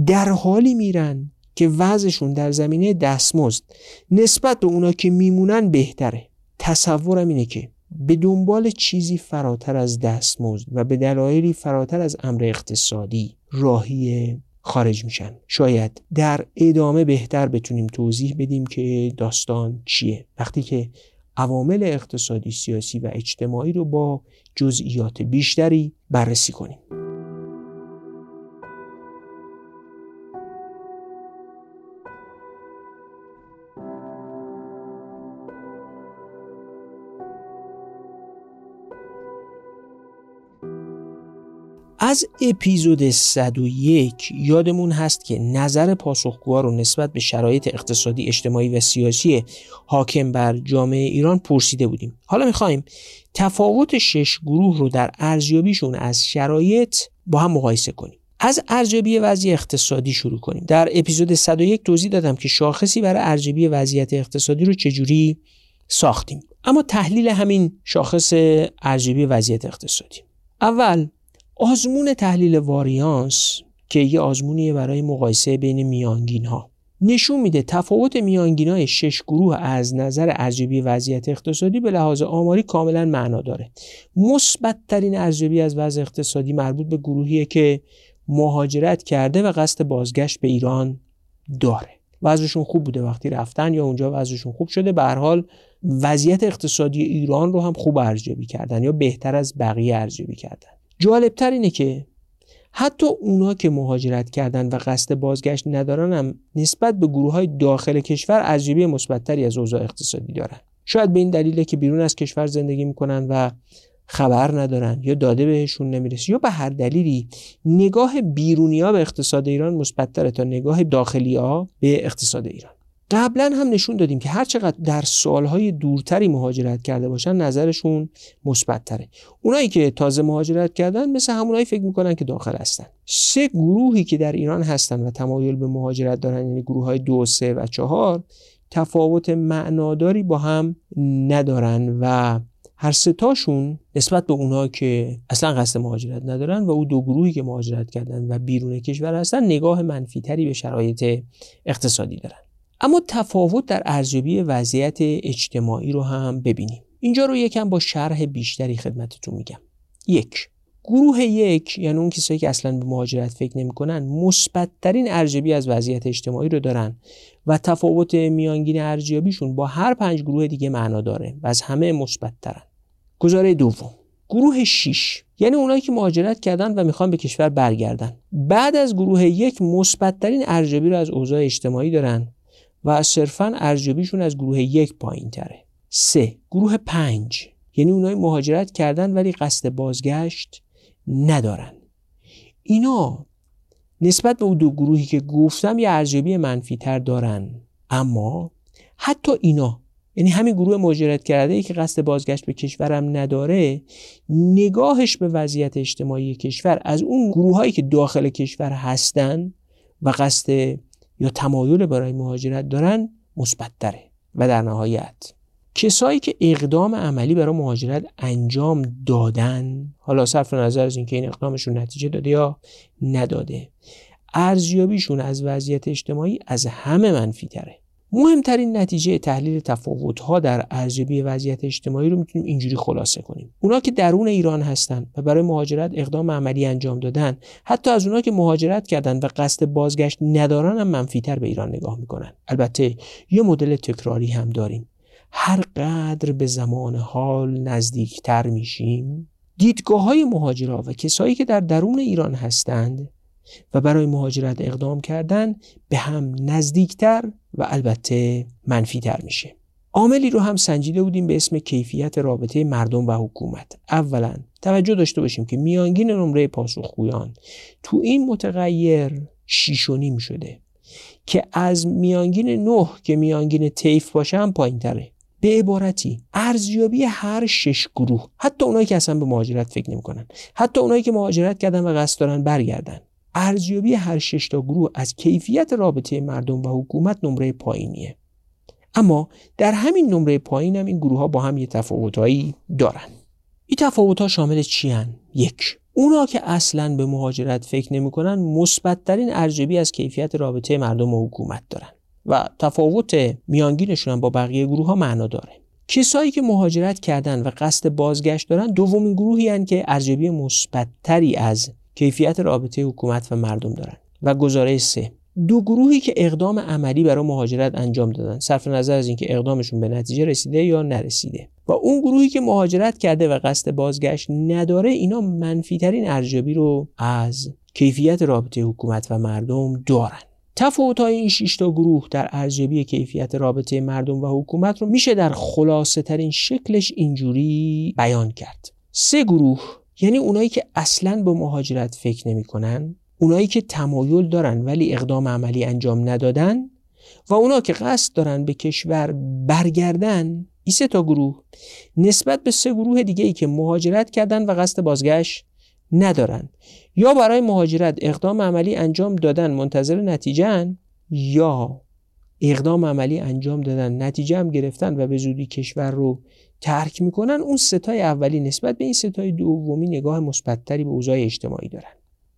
در حالی میرن که وضعشون در زمینه دستمزد نسبت به اونا که میمونن بهتره. تصورم اینه که به دنبال چیزی فراتر از دستمزد و به دلایلی فراتر از امر اقتصادی راهی خارج میشن. شاید در ادامه بهتر بتونیم توضیح بدیم که داستان چیه وقتی که عوامل اقتصادی، سیاسی و اجتماعی رو با جزئیات بیشتری بررسی کنیم. از اپیزود صد و یک یادمون هست که نظر پاسخگوها رو نسبت به شرایط اقتصادی، اجتماعی و سیاسی حاکم بر جامعه ایران پرسیده بودیم. حالا می‌خوایم تفاوت شش گروه رو در ارزیابیشون از شرایط با هم مقایسه کنیم. از ارزیابی وضعیت اقتصادی شروع کنیم. در اپیزود صد و یک توضیح دادم که شاخصی برای ارزیابی وضعیت اقتصادی رو چجوری ساختیم. اما تحلیل همین شاخص ارزیابی وضعیت اقتصادی. اول آزمون تحلیل واریانس که یه آزمونیه برای مقایسه بین میانگین‌ها، نشون میده تفاوت میانگین‌های شش گروه از نظر ارزیابی وضعیت اقتصادی به لحاظ آماری کاملا معنا داره. مثبت‌ترین ارزیابی از وضع اقتصادی مربوط به گروهیه که مهاجرت کرده و قصد بازگشت به ایران داره. وضعشون خوب بوده وقتی رفتن یا اونجا وضعشون خوب شده، به هر حال وضعیت اقتصادی ایران رو هم خوب ارزیابی کردن یا بهتر از بقیه ارزیابی کردن. جالبتر اینه که حتی اونا که مهاجرت کردن و قصد بازگشت ندارن هم نسبت به گروه‌های داخل کشور ارزیابی مثبت‌تری از اوضاع اقتصادی دارن. شاید به این دلیله که بیرون از کشور زندگی میکنن و خبر ندارن یا داده بهشون نمیرسه یا به هر دلیلی نگاه بیرونی‌ها به اقتصاد ایران مثبت‌تره تا نگاه داخلی‌ها به اقتصاد ایران. قبلا هم نشون دادیم که هرچقدر در سالهای دورتری مهاجرت کرده باشن نظرشون مثبت‌تره. اونایی که تازه مهاجرت کردن مثل همونایی فکر میکنن که داخل هستن. سه گروهی که در ایران هستن و تمایل به مهاجرت دارن، یعنی گروه های دو، سه و چهار، تفاوت معناداری با هم ندارن و هر سه تاشون نسبت به اونها که اصلا قصد مهاجرت ندارن و او دو گروهی که مهاجرت کردن و بیرون کشور هستن نگاه منفی‌تری به شرایط اقتصادی دارن. اما تفاوت در ارزیابی وضعیت اجتماعی رو هم ببینیم. اینجا رو یکم با شرح بیشتری خدمتتون میگم. یک، گروه یک یعنی اون کسایی که اصلاً به مهاجرت فکر نمی‌کنن، مثبت‌ترین ارزیابی از وضعیت اجتماعی رو دارن و تفاوت میانگین ارزیابیشون با هر پنج گروه دیگه معنا داره و از همه مثبت‌ترن. گزاره دوم، گروه شش یعنی اونایی که مهاجرت کردن و میخوان به کشور برگردن. بعد از گروه یک مثبت‌ترین ارزیابی رو از اوضاع اجتماعی دارن و صرفاً ارزیابیشون از گروه یک پایین تره. سه، گروه پنج یعنی اونای مهاجرت کردن ولی قصد بازگشت ندارن. اینا نسبت به اون دو گروهی که گفتم یه ارزیابی منفی تر دارن، اما حتی اینا یعنی همین گروه مهاجرت کرده ای که قصد بازگشت به کشورم نداره، نگاهش به وضعیت اجتماعی کشور از اون گروه هایی که داخل کشور هستن و قصد یا تمایل برای مهاجرت دارن مثبت تره. و در نهایت کسایی که اقدام عملی برای مهاجرت انجام دادن، حالا صرف نظر از اینکه این اقدامشون نتیجه داده یا نداده، ارزیابیشون از وضعیت اجتماعی از همه منفی تره. مهمترین نتیجه تحلیل تفاوت‌ها در ارزیابی وضعیت اجتماعی رو میتونیم اینجوری خلاصه کنیم. اونا که درون ایران هستن و برای مهاجرت اقدام عملی انجام دادن، حتی از اونا که مهاجرت کردن و قصد بازگشت ندارن هم منفی‌تر به ایران نگاه میکنن. البته یه مدل تکراری هم داریم. هر قدر به زمان حال نزدیکتر میشیم، دیدگاه‌های مهاجرا و کسایی که در درون ایران هستند و برای مهاجرت اقدام کردن به هم نزدیکتر و البته منفی‌تر میشه. عاملی رو هم سنجیده بودیم به اسم کیفیت رابطه مردم و حکومت. اولاً توجه داشته باشیم که میانگین نمره پاسخگویان تو این متغیر شش و نیم شده که از میانگین نه که میانگین طیف باشه هم پایین‌تره. به عبارتی ارزیابی هر شش گروه، حتی اونایی که اصلا به مهاجرت فکر نمی‌کنن، حتی اونایی که مهاجرت کردن و قصد دارن برگردن، ارزیابی هر شش تا گروه از کیفیت رابطه مردم و حکومت نمره پایینیه. اما در همین نمره پایین هم این گروه‌ها با هم یه تفاوتایی دارن. این تفاوت‌ها شامل چی هن؟ یک، اونا که اصلاً به مهاجرت فکر نمی‌کنن مثبت‌ترین ارزیابی از کیفیت رابطه مردم و حکومت دارن و تفاوت میانگینشون هم با بقیه گروه‌ها معنا داره. کسایی که مهاجرت کردن و قصد بازگشت دارن دومین گروهی هن که ارزیابی مثبت‌تری از کیفیت رابطه حکومت و مردم دارن. و گزاره سه، دو گروهی که اقدام عملی برای مهاجرت انجام دادن صرف نظر از اینکه اقدامشون به نتیجه رسیده یا نرسیده، و اون گروهی که مهاجرت کرده و قصد بازگشت نداره، اینا منفی ترین ارزیابی رو از کیفیت رابطه حکومت و مردم دارن. تفاوت‌های این شش تا گروه در ارزیابی کیفیت رابطه مردم و حکومت رو میشه در خلاصه ترین شکلش اینجوری بیان کرد. سه گروه، یعنی اونایی که اصلاً به مهاجرت فکر نمی‌کنن، اونایی که تمایل دارن ولی اقدام عملی انجام ندادن، و اونا که قصد دارن به کشور برگردن. این سه تا گروه نسبت به سه گروه دیگه‌ای که مهاجرت کردن و قصد بازگشت ندارن، یا برای مهاجرت اقدام عملی انجام دادن منتظر نتیجه‌ان، یا اقدام عملی انجام دادن نتیجه هم گرفتن و به زودی کشور رو ترک میکنن. اون ستای اولی نسبت به این ستای دومی نگاه مثبت‌تری به اوضاع اجتماعی دارن.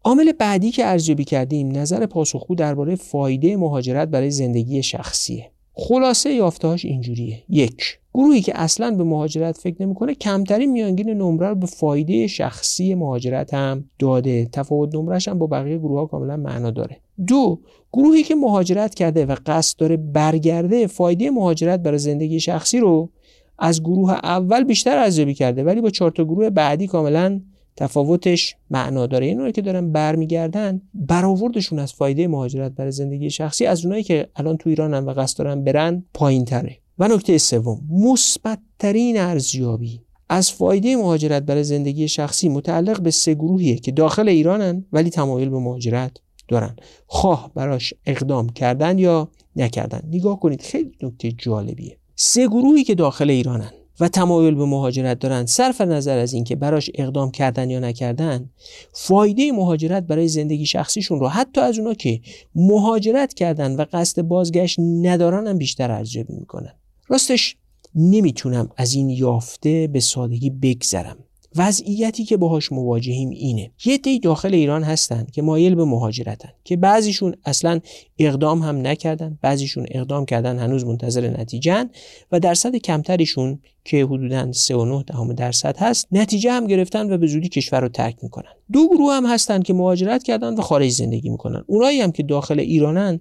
عامل بعدی که ارزیابی کردیم نظر پاسخگو درباره فایده مهاجرت برای زندگی شخصیه. خلاصه یافته‌هاش اینجوریه. یک، گروهی که اصلاً به مهاجرت فکر نمی‌کنه کمترین میانگین نمره رو به فایده شخصی مهاجرت هم داده. تفاوت نمره‌ش هم با بقیه گروه‌ها کاملاً معنا داره. دو، گروهی که مهاجرت کرده و قصد داره برگرده فایده مهاجرت برای زندگی شخصی رو از گروه اول بیشتر ارزیابی کرده ولی با چهار تا گروه بعدی کاملاً تفاوتش معنا داره. اینایی که دارن برمیگردن برآوردشون از فایده مهاجرت برای زندگی شخصی از اونایی که الان تو ایرانن و قصد دارن برن پایین‌تره. و نکته سوم، مثبت‌ترین ارزیابی از فایده مهاجرت برای زندگی شخصی متعلق به سه گروهیه که داخل ایرانن ولی تمایل به مهاجرت دارن، خواه براش اقدام کردن یا نکردن. نگاه کنید، خیلی نکته جالبیه. سه گروهی که داخل ایرانن و تمایل به مهاجرت دارن صرف نظر از اینکه براش اقدام کردن یا نکردن، فایده مهاجرت برای زندگی شخصیشون رو حتی از اونا که مهاجرت کردن و قصد بازگشت ندارن هم بیشتر ارزیابی میکنن. راستش نمیتونم از این یافته به سادگی بگذرم. وضعیتی که باهاش مواجهیم اینه: یه عده‌ای داخل ایران هستن که مایل به مهاجرتن، که بعضیشون اصلا اقدام هم نکردن، بعضیشون اقدام کردن هنوز منتظر نتیجهن، و درصد کمتریشون که حدوداً سه و نه دهم درصد هست نتیجه هم گرفتن و به زودی کشور رو ترک میکنن. دو گروه هم هستن که مهاجرت کردن و خارج زندگی میکنن. اونایی هم که داخل ایرانن،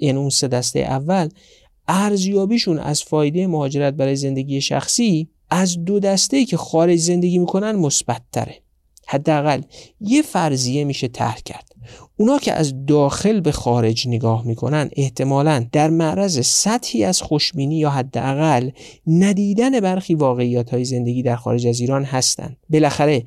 یعنی اون سه دسته اول، ارزیابیشون از فایده مهاجرت برای زندگی شخصی از دو دسته‌ای که خارج زندگی میکنن مثبت‌تره. حداقل یه فرضیه میشه طرح کرد: اونا که از داخل به خارج نگاه میکنن احتمالاً در معرض سطحی از خوشبینی یا حداقل ندیدن برخی واقعیت‌های زندگی در خارج از ایران هستن. بالاخره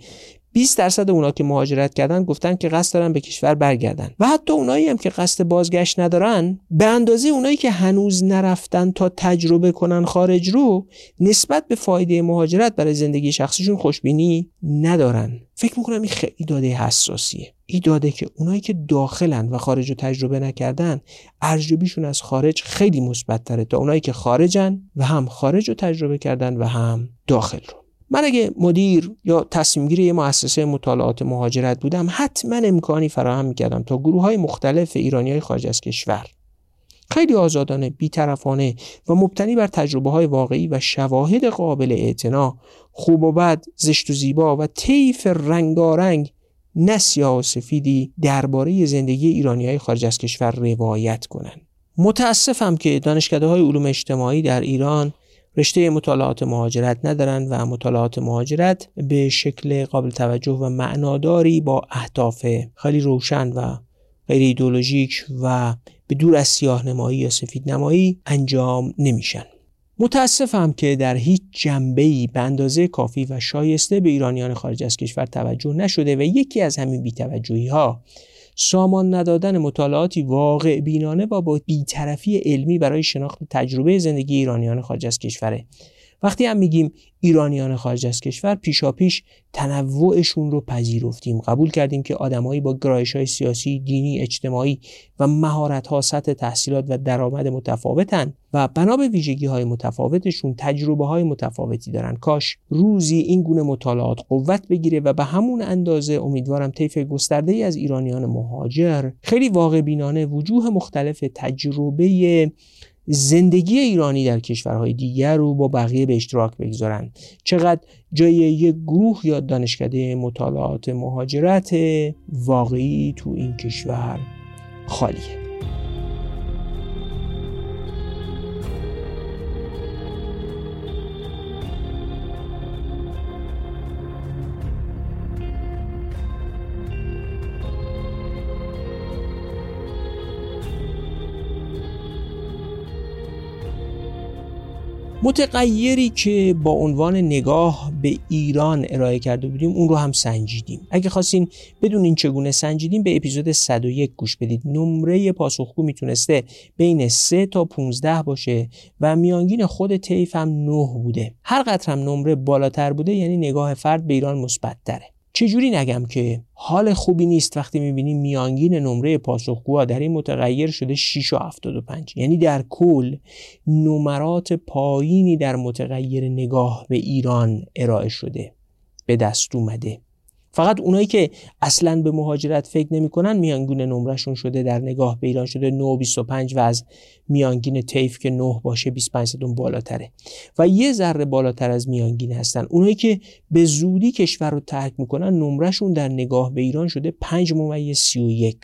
بیست درصد اونا که مهاجرت کردن گفتن که قصد دارن به کشور برگردن، و حتی اونایی هم که قصد بازگشت ندارن به اندازه اونایی که هنوز نرفتن تا تجربه کنن خارج رو نسبت به فایده مهاجرت برای زندگی شخصیشون خوشبینی ندارن. فکر میکنم این خیلی داده حساسیه. این داده که اونایی که داخلن و خارج رو تجربه نکردن ارزیابیشون از خارج خیلی مثبت‌تره تا اونایی که خارجن و هم خارج رو تجربه کردن و هم داخل رو. من اگه مدیر یا تصمیمگیر یه مؤسسه مطالعات مهاجرت بودم حتما امکانی فراهم می‌کردم تا گروه‌های مختلف ایرانی‌های خارج از کشور خیلی آزادانه، بی‌طرفانه و مبتنی بر تجربه‌های واقعی و شواهد قابل اعتنا، خوب و بد، زشت و زیبا و طیف رنگارنگ، نه سیاه و سفیدی، درباره زندگی ایرانی‌های خارج از کشور روایت کنن. متأسفم که دانشکده‌های علوم اجتماعی در ایران رشته مطالعات مهاجرت ندارند و مطالعات مهاجرت به شکل قابل توجه و معناداری با اهداف خیلی روشن و غیر ایدئولوژیک و به دور از سیاه‌نمایی یا سفیدنمایی انجام نمیشن. متاسفم که در هیچ جنبه‌ای به اندازه کافی و شایسته به ایرانیان خارج از کشور توجه نشده و یکی از همین بی‌توجهی‌ها سامان ندادن مطالعاتی واقع بینانه و با بی‌طرفی علمی برای شناخت تجربه زندگی ایرانیان خارج از کشوره. وقتی هم میگیم ایرانیان خارج از کشور، پیشاپیش تنوعشون رو پذیرفتیم، قبول کردیم که آدمایی با گرایش‌های سیاسی، دینی، اجتماعی و مهارت‌ها، سطح تحصیلات و درآمد متفاوتن و بنا به ویژگی‌های متفاوتشون تجربه‌های متفاوتی دارن. کاش روزی این گونه مطالعات قوت بگیره و به همون اندازه امیدوارم طیف گسترده‌ای از ایرانیان مهاجر خیلی واقع بینانه وجوه مختلف تجربه زندگی ایرانی در کشورهای دیگر رو با بقیه به اشتراک بگذارن. چقدر جای یک گروه یا دانشکده مطالعات مهاجرت واقعی تو این کشور خالیه. متغیری که با عنوان نگاه به ایران ارائه کرده بودیم اون رو هم سنجیدیم. اگه خواستین بدونین چگونه سنجیدیم به اپیزود صد و یک گوش بدید. نمره پاسخگو میتونسته بین سه تا پانزده باشه و میانگین خود طیف هم نه بوده. هر قطر هم نمره بالاتر بوده یعنی نگاه فرد به ایران مثبت تره. چجوری نگم که حال خوبی نیست وقتی میبینیم میانگین نمره پاسخگوها در این متغیر شده شش و هفتاد و پنج، یعنی در کل نمرات پایینی در متغیر نگاه به ایران ارائه شده، به دست اومده. فقط اونایی که اصلاً به مهاجرت فکر نمی‌کنن میانگین نمرهشون شده در نگاه به ایران شده نه و بیست و پنج و از میانگین طیف که نه باشه بیست و پنج درصد بالاتره و یه ذره بالاتر از میانگین هستن. اونایی که به زودی کشور رو ترک می‌کنن نمرهشون در نگاه به ایران شده پنج و سی و یک.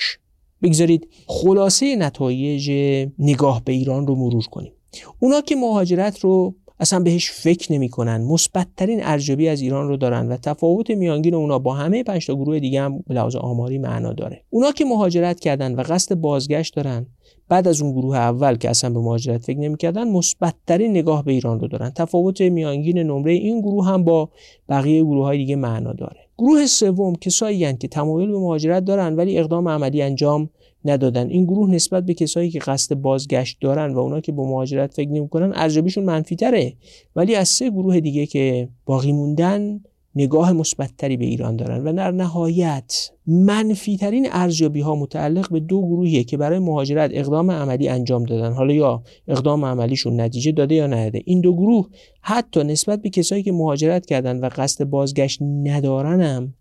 بگذارید خلاصه نتایج نگاه به ایران رو مرور کنیم. اونا که مهاجرت رو اصلا بهش فکر نمی‌کنن، مثبت‌ترین ارزیابی از ایران رو دارن و تفاوت میانگین اونا با همه پنج تا گروه دیگه هم به لحاظ آماری معنا داره. اونا که مهاجرت کردن و قصد بازگشت دارن بعد از اون گروه اول که اصلا به مهاجرت فکر نمی‌کردن، مثبت‌ترین نگاه به ایران رو دارن. تفاوت میانگین نمره این گروه هم با بقیه گروه‌های دیگه معنا داره. گروه سوم کسایی هستند که تمایل به مهاجرت دارن ولی اقدام عملی انجام ندادن. این گروه نسبت به کسایی که قصد بازگشت دارن و اونا که به مهاجرت فکر نمی‌کنن ارزیابیشون منفی تره، ولی از سه گروه دیگه که باقی موندن نگاه مثبت‌تری به ایران دارن. و در نهایت منفی‌ترین ارزیابی‌ها متعلق به دو گروهیه که برای مهاجرت اقدام عملی انجام دادن، حالا یا اقدام عملیشون نتیجه داده یا نداده. این دو گروه حتی نسبت به کسایی که مهاجرت کردن و قصد بازگشت ندارن هم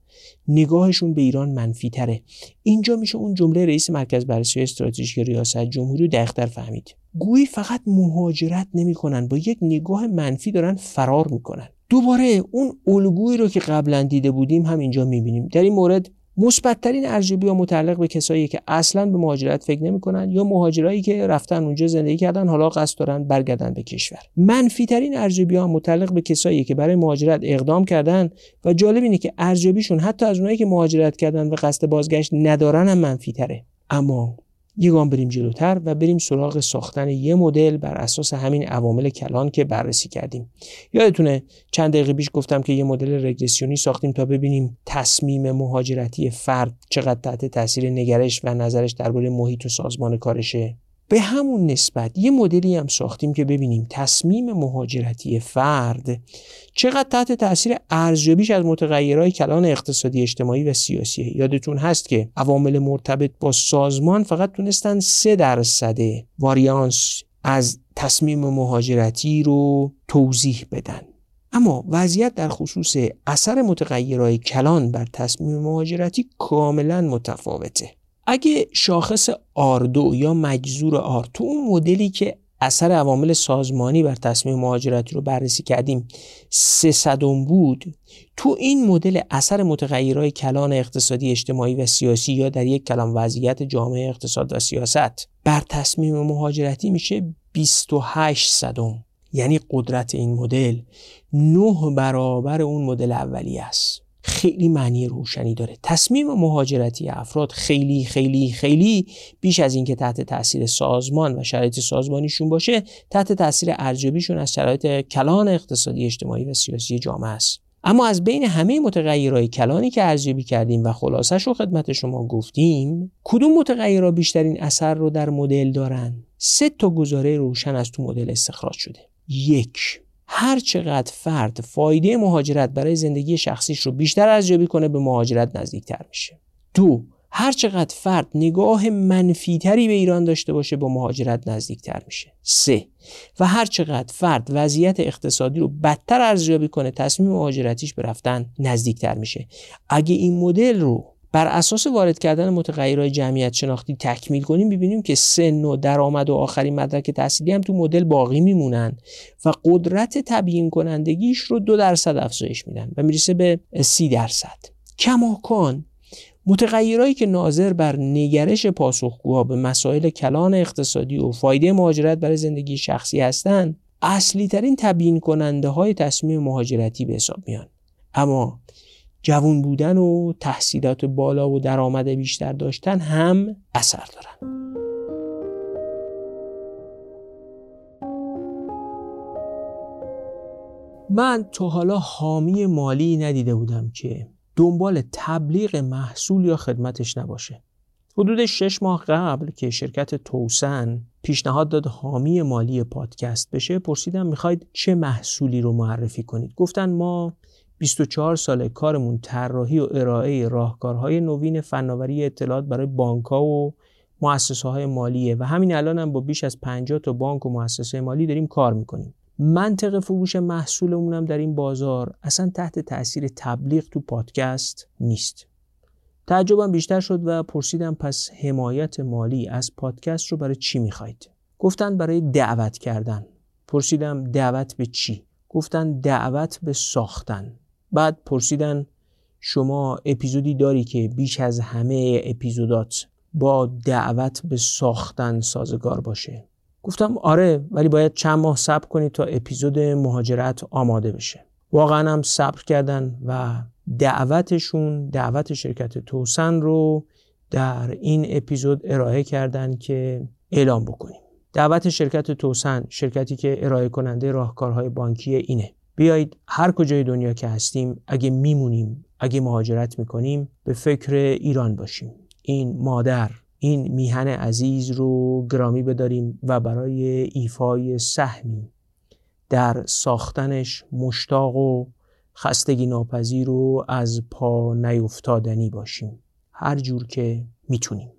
نگاهشون به ایران منفی تره. اینجا میشه اون جمله رئیس مرکز بررسی استراتژیک ریاست جمهوری رو دقیق‌تر فهمید. گویی فقط مهاجرت نمی‌کنن، با یک نگاه منفی دارن فرار می‌کنن. دوباره اون الگویی رو که قبلا دیده بودیم هم اینجا می‌بینیم. در این مورد مثبت‌ترین ارزیابی‌ها متعلق به کسایی که اصلاً به مهاجرت فکر نمی‌کنن یا مهاجرایی که رفتن اونجا زندگی کردن حالا قصد دارن برگردن به کشور. منفی‌ترین ارزیابی‌ها متعلق به کسایی که برای مهاجرت اقدام کردن و جالب اینه که ارزیابیشون حتی از اونایی که مهاجرت کردن و قصد بازگشت ندارن هم منفی‌تره. اما یه گام بریم جلوتر و بریم سراغ ساختن یه مدل بر اساس همین عوامل کلان که بررسی کردیم. یادتونه چند دقیقه پیش گفتم که یه مدل رگرسیونی ساختیم تا ببینیم تصمیم مهاجرتی فرد چقدر تحت تاثیر نگرش و نظرش درباره محیط و سازمان کارشه. به همون نسبت یه مدلی هم ساختیم که ببینیم تصمیم مهاجرتی فرد چقدر تحت تاثیر ارزیابیش از متغیرهای کلان اقتصادی، اجتماعی و سیاسیه. یادتون هست که عوامل مرتبط با سازمان فقط تونستن سه درصد واریانس از تصمیم مهاجرتی رو توضیح بدن، اما وضعیت در خصوص اثر متغیرهای کلان بر تصمیم مهاجرتی کاملا متفاوته. اگه شاخص آر دو یا مجذور آر تو اون مدلی که اثر عوامل سازمانی بر تصمیم مهاجرتی رو بررسی کردیم سیصدم بود، تو این مدل اثر متغیرهای کلان اقتصادی، اجتماعی و سیاسی یا در یک کلام وضعیت جامعه اقتصاد و سیاست بر تصمیم مهاجرتی میشه بیست و هشت صدم، یعنی قدرت این مدل نه برابر اون مدل اولیه است. خیلی معنی روشنی داره. تصمیم مهاجرتی افراد خیلی خیلی خیلی بیش از این که تحت تاثیر سازمان و شرایط سازمانیشون باشه، تحت تاثیر ارزیابیشون از شرایط کلان اقتصادی، اجتماعی و سیاسی جامعه است. اما از بین همه متغیرهای کلانی که ارزیابی کردیم و خلاصه‌اش رو خدمت شما گفتیم، کدوم متغیرها بیشترین اثر رو در مدل دارن؟ سه تا گزاره روشن از تو مدل استخراج شده. یک، هر چقدر فرد فایده مهاجرت برای زندگی شخصیش رو بیشتر ارزیابی کنه، به مهاجرت نزدیکتر میشه. دو، هر چقدر فرد نگاه منفیتری به ایران داشته باشه، با مهاجرت نزدیکتر میشه. سه، و هر چقدر فرد وضعیت اقتصادی رو بدتر ارزیابی کنه، تصمیم مهاجرتیش به رفتن نزدیکتر میشه. اگه این مدل رو بر اساس وارد کردن متغیرهای جمعیت شناختی تکمیل کنیم، ببینیم که سن و درآمد و آخرین مدرک تحصیلی هم تو مدل باقی میمونن و قدرت تبیین کنندگیش رو دو درصد افزایش میدن و میرسه به سی درصد. کماکان متغیرهایی که ناظر بر نگرش پاسخگوها به مسائل کلان اقتصادی و فایده مهاجرت برای زندگی شخصی هستند، اصلی ترین تبیین کننده های تصمیم مهاجرتی به حساب میان. اما جوان بودن و تحصیلات بالا و درآمد بیشتر داشتن هم اثر دارن. من تا حالا حامی مالی ندیده بودم که دنبال تبلیغ محصول یا خدمتش نباشه. حدود شش ماه قبل که شرکت توسن پیشنهاد داد حامی مالی پادکست بشه، پرسیدم میخواید چه محصولی رو معرفی کنید؟ گفتن ما بیست و چهار ساله کارمون طراحی و ارائه راهکارهای نوین فناوری اطلاعات برای بانک‌ها و مؤسسه‌های مالیه و همین الان هم با بیش از پنجاه تا بانک و مؤسسه مالی داریم کار می‌کنیم. منطق فروش محصولمون هم در این بازار اصلا تحت تأثیر تبلیغ تو پادکست نیست. تعجبم بیشتر شد و پرسیدم پس حمایت مالی از پادکست رو برای چی می‌خواید؟ گفتن برای دعوت کردن. پرسیدم دعوت به چی؟ گفتن دعوت به ساختن. بعد پرسیدن شما اپیزودی داری که بیش از همه اپیزودات با دعوت به ساختن سازگار باشه؟ گفتم آره، ولی باید چند ماه صبر کنید تا اپیزود مهاجرت آماده بشه. واقعا هم صبر کردن و دعوتشون، دعوت شرکت توسن رو در این اپیزود ارائه کردن که اعلام بکنیم. دعوت شرکت توسن، شرکتی که ارائه کننده راهکارهای بانکیه، اینه: بیایید هر کجای دنیا که هستیم، اگه میمونیم، اگه مهاجرت میکنیم، به فکر ایران باشیم. این مادر، این میهن عزیز رو گرامی بداریم و برای ایفای سهمی در ساختنش مشتاق و خستگی ناپذیر و از پا نیفتادنی باشیم، هر جور که میتونیم.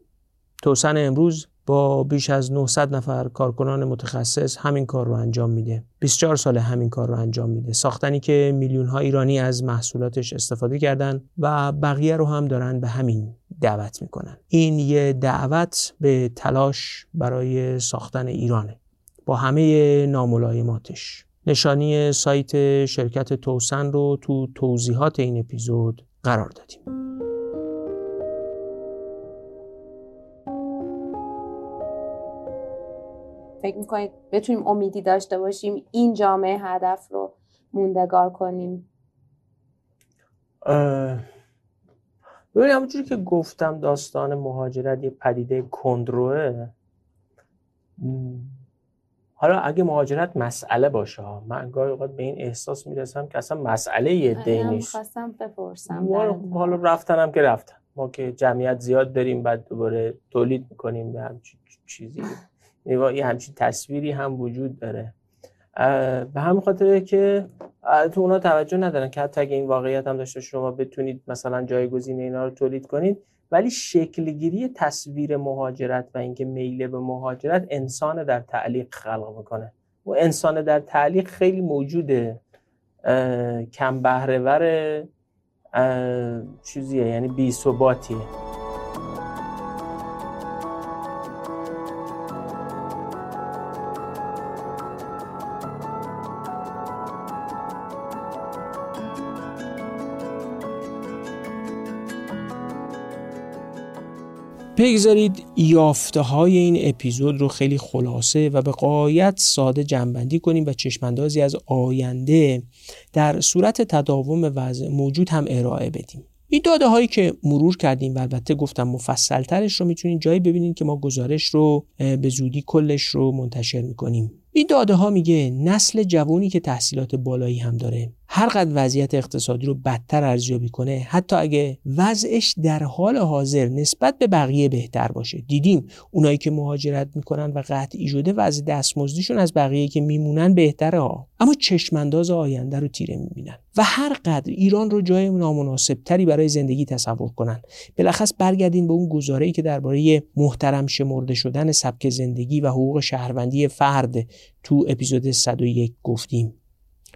توسن امروز با بیش از نهصد نفر کارکنان متخصص همین کار رو انجام میده. بیست و چهار ساله همین کار رو انجام میده. ساختنی که میلیون‌ها ایرانی از محصولاتش استفاده کردن و بقیه رو هم دارن به همین دعوت میکنن. این یه دعوت به تلاش برای ساختن ایرانه، با همه ناملایماتش. نشانی سایت شرکت توسن رو تو توضیحات این اپیزود قرار دادیم. فکر میکنید بتونیم امیدی داشته باشیم این جامعه هدف رو موندگار کنیم؟ ببینید، همونجوری که گفتم داستان مهاجرت یه پدیده کندروه. حالا اگه مهاجرت مسئله باشه، من گاهی اوقات به این احساس میرسم که اصلا مسئله یه دی نیست. من خواستم بپرسم، حالا رفتنم که رفتن، ما که جمعیت زیاد داریم، بعد دوباره تولید میکنیم به همچین چیزی. یه همچین تصویری هم وجود داره، به همین خاطره که تو اونا توجه ندارن که حتی اگه این واقعیت هم داشته شما بتونید مثلا جایگزین اینا رو تولید کنید، ولی شکلگیری تصویر مهاجرت و اینکه میل به مهاجرت انسان در تعلیق خلق میکنه. و انسان در تعلیق خیلی موجوده کم بهره‌ور چیزیه، یعنی بی‌ثباتیه. بگذارید یافته‌های این اپیزود رو خیلی خلاصه و به غایت ساده جمع‌بندی کنیم و چشم‌اندازی از آینده در صورت تداوم وضع موجود هم ارائه بدیم. این داده هایی که مرور کردیم و البته گفتم مفصل ترش رو میتونید جایی ببینید که ما گزارش رو به زودی کلش رو منتشر میکنیم. این داده ها میگه نسل جوانی که تحصیلات بالایی هم داره هرقدر وضعیت اقتصادی رو بدتر ارزیابی کنه، حتی اگه وضعش در حال حاضر نسبت به بقیه بهتر باشه. دیدیم اونایی که مهاجرت میکنن و قطعی شده وضع دستمزدیشون از بقیه که میمونن بهتره ها، اما چشمانداز آینده رو تیره میبینن و هرقدر ایران رو جای نامناسبتری برای زندگی تصور کنن. بلخص برگردین به اون گزاره‌ای که درباره محترم شمرده شدن سبک زندگی و حقوق شهروندی فرد تو اپیزود صد و یک گفتیم.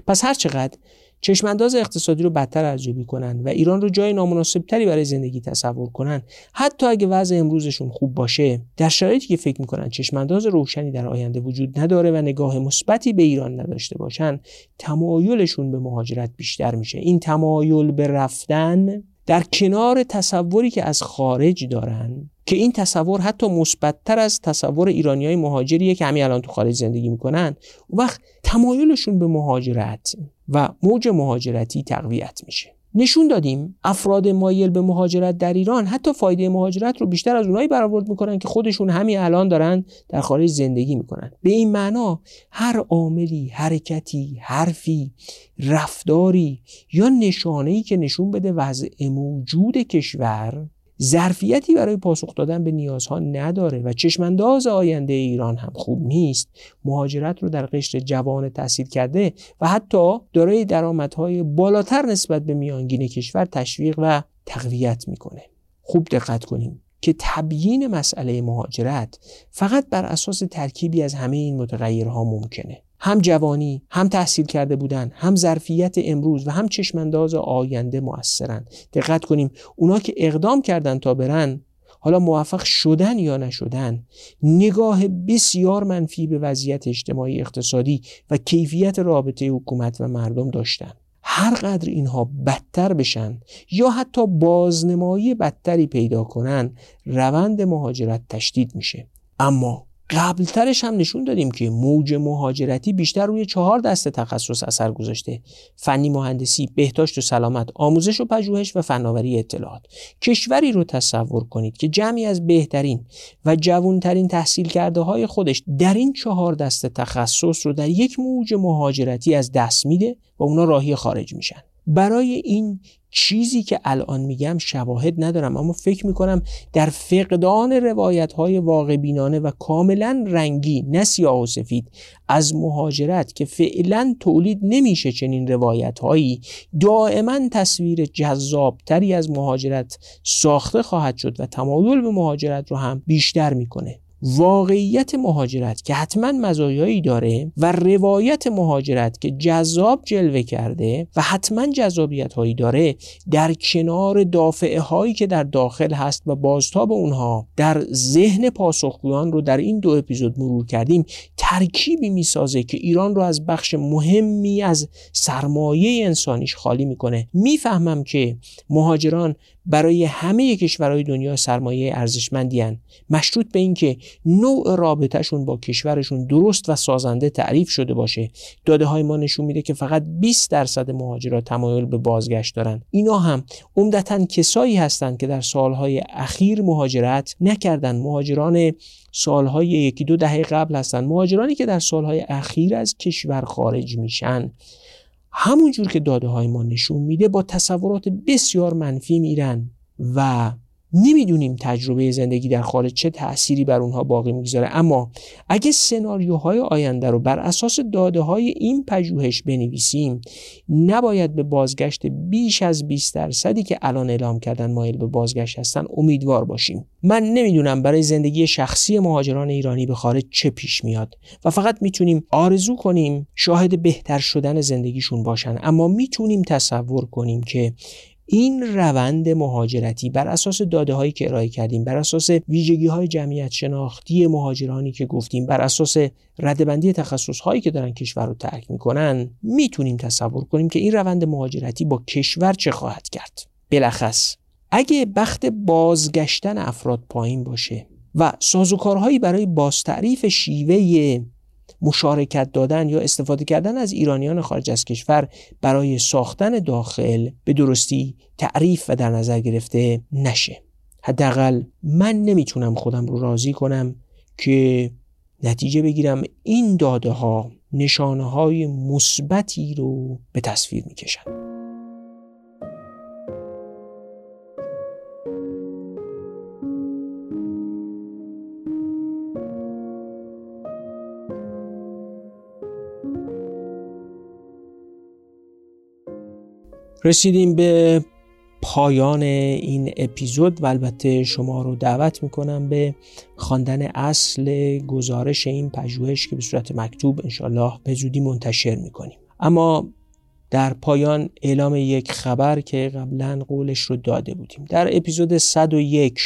پس هر چقدر چشمانداز اقتصادی رو بدتر ارزیابی کنن و ایران رو جای نامناسبتری برای زندگی تصور کنن، حتی اگه وضع امروزشون خوب باشه، در شرایطی که فکر میکنن چشمانداز روشنی در آینده وجود نداره و نگاه مثبتی به ایران نداشته باشن، تمایلشون به مهاجرت بیشتر میشه. این تمایل به رفتن در کنار تصوری که از خارج دارن که این تصور حتی مثبت‌تر از تصور ایرانیای مهاجریه که همین الان تو خارج زندگی میکنن، اون وقت تمایلشون به مهاجرت و موج مهاجرتی تقویت میشه. نشون دادیم افراد مایل به مهاجرت در ایران حتی فایده مهاجرت رو بیشتر از اونایی برآورد میکنن که خودشون همین الان دارن در خارج زندگی میکنن. به این معنا هر عاملی، حرکتی، حرفی، رفتاری یا نشانه‌ای که نشون بده وضع موجود کشور ظرفیتی برای پاسخ دادن به نیازها نداره و چشمانداز آینده ایران هم خوب نیست، مهاجرت رو در قشر جوان تحصیل کرده و حتی دارای درآمدهای بالاتر نسبت به میانگین کشور تشویق و تقویت میکنه. خوب دقت کنیم که تبیین مسئله مهاجرت فقط بر اساس ترکیبی از همه این متغیرها ممکنه. هم جوانی، هم تحصیل کرده بودن، هم ظرفیت امروز و هم چشمانداز آینده مؤثرن. دقت کنیم اونا که اقدام کردن تا برن، حالا موفق شدن یا نشدن، نگاه بسیار منفی به وضعیت اجتماعی، اقتصادی و کیفیت رابطه حکومت و مردم داشتن. هر قدر اینها بدتر بشن یا حتی بازنمایی بدتری پیدا کنن، روند مهاجرت تشدید میشه. اما قبلترش هم نشون دادیم که موج مهاجرتی بیشتر روی چهار دسته تخصص اثر گذاشته: فنی مهندسی، بهداشت و سلامت، آموزش و پژوهش و فناوری اطلاعات. کشوری رو تصور کنید که جمعی از بهترین و جوانترین تحصیل کرده های خودش در این چهار دسته تخصص رو در یک موج مهاجرتی از دست میده و اونا راهی خارج میشن. برای این چیزی که الان میگم شواهد ندارم، اما فکر میکنم در فقدان روایت‌های واقع بینانه و کاملا رنگی، نه سیاه و سفید، از مهاجرت که فعلا تولید نمیشه چنین روایت‌هایی، دائما تصویر جذابتری از مهاجرت ساخته خواهد شد و تمایل به مهاجرت رو هم بیشتر میکنه. واقعیت مهاجرت که حتما مزایایی داره و روایت مهاجرت که جذاب جلوه کرده و حتما جذابیت هایی داره، در کنار دافعه هایی که در داخل هست و بازتاب اونها در ذهن پاسخگویان رو در این دو اپیزود مرور کردیم، ترکیبی میسازه که ایران رو از بخش مهمی از سرمایه انسانیش خالی میکنه. میفهمم که مهاجران برای همه کشورهای دنیا سرمایه ارزشمندی ان، مشروط به اینکه نوع رابطهشون با کشورشون درست و سازنده تعریف شده باشه. داده های ما نشون میده که فقط بیست درصد مهاجرات تمایل به بازگشت دارن. اینا هم عمدتاً کسایی هستند که در سالهای اخیر مهاجرت نکردن. مهاجران سالهای یکی دو دهه قبل هستن. مهاجرانی که در سالهای اخیر از کشور خارج میشن، همون جور که داده های ما نشون میده، با تصورات بسیار منفی میرن و نمیدونیم تجربه زندگی در خارج چه تأثیری بر اونها باقی میگذاره. اما اگه سناریوهای آینده رو بر اساس داده های این پژوهش بنویسیم، نباید به بازگشت بیش از بیست درصدی که الان اعلام کردن مایل به بازگشت هستن امیدوار باشیم. من نمیدونم برای زندگی شخصی مهاجران ایرانی به خارج چه پیش میاد و فقط میتونیم آرزو کنیم شاهد بهتر شدن زندگیشون باشن، اما میتونیم تصور کنیم که این روند مهاجرتی بر اساس داده هایی که ارائه کردیم، بر اساس ویژگی های جمعیت شناختی مهاجرانی که گفتیم، بر اساس ردبندی تخصص هایی که دارن کشور رو ترک میکنن، میتونیم تصور کنیم که این روند مهاجرتی با کشور چه خواهد کرد. بلخص اگه بخت بازگشتن افراد پایین باشه و سازوکارهایی برای بازتعریف شیوه مشارکت دادن یا استفاده کردن از ایرانیان خارج از کشور برای ساختن داخل به درستی تعریف و در نظر گرفته نشه، حداقل من نمیتونم خودم رو راضی کنم که نتیجه بگیرم این داده ها نشانه های مثبتی رو به تصویر میکشن. رسیدیم به پایان این اپیزود و البته شما رو دعوت میکنم به خواندن اصل گزارش این پژوهش که به صورت مکتوب انشالله به زودی منتشر میکنیم. اما در پایان اعلام یک خبر که قبلا قولش رو داده بودیم. در اپیزود صد و یک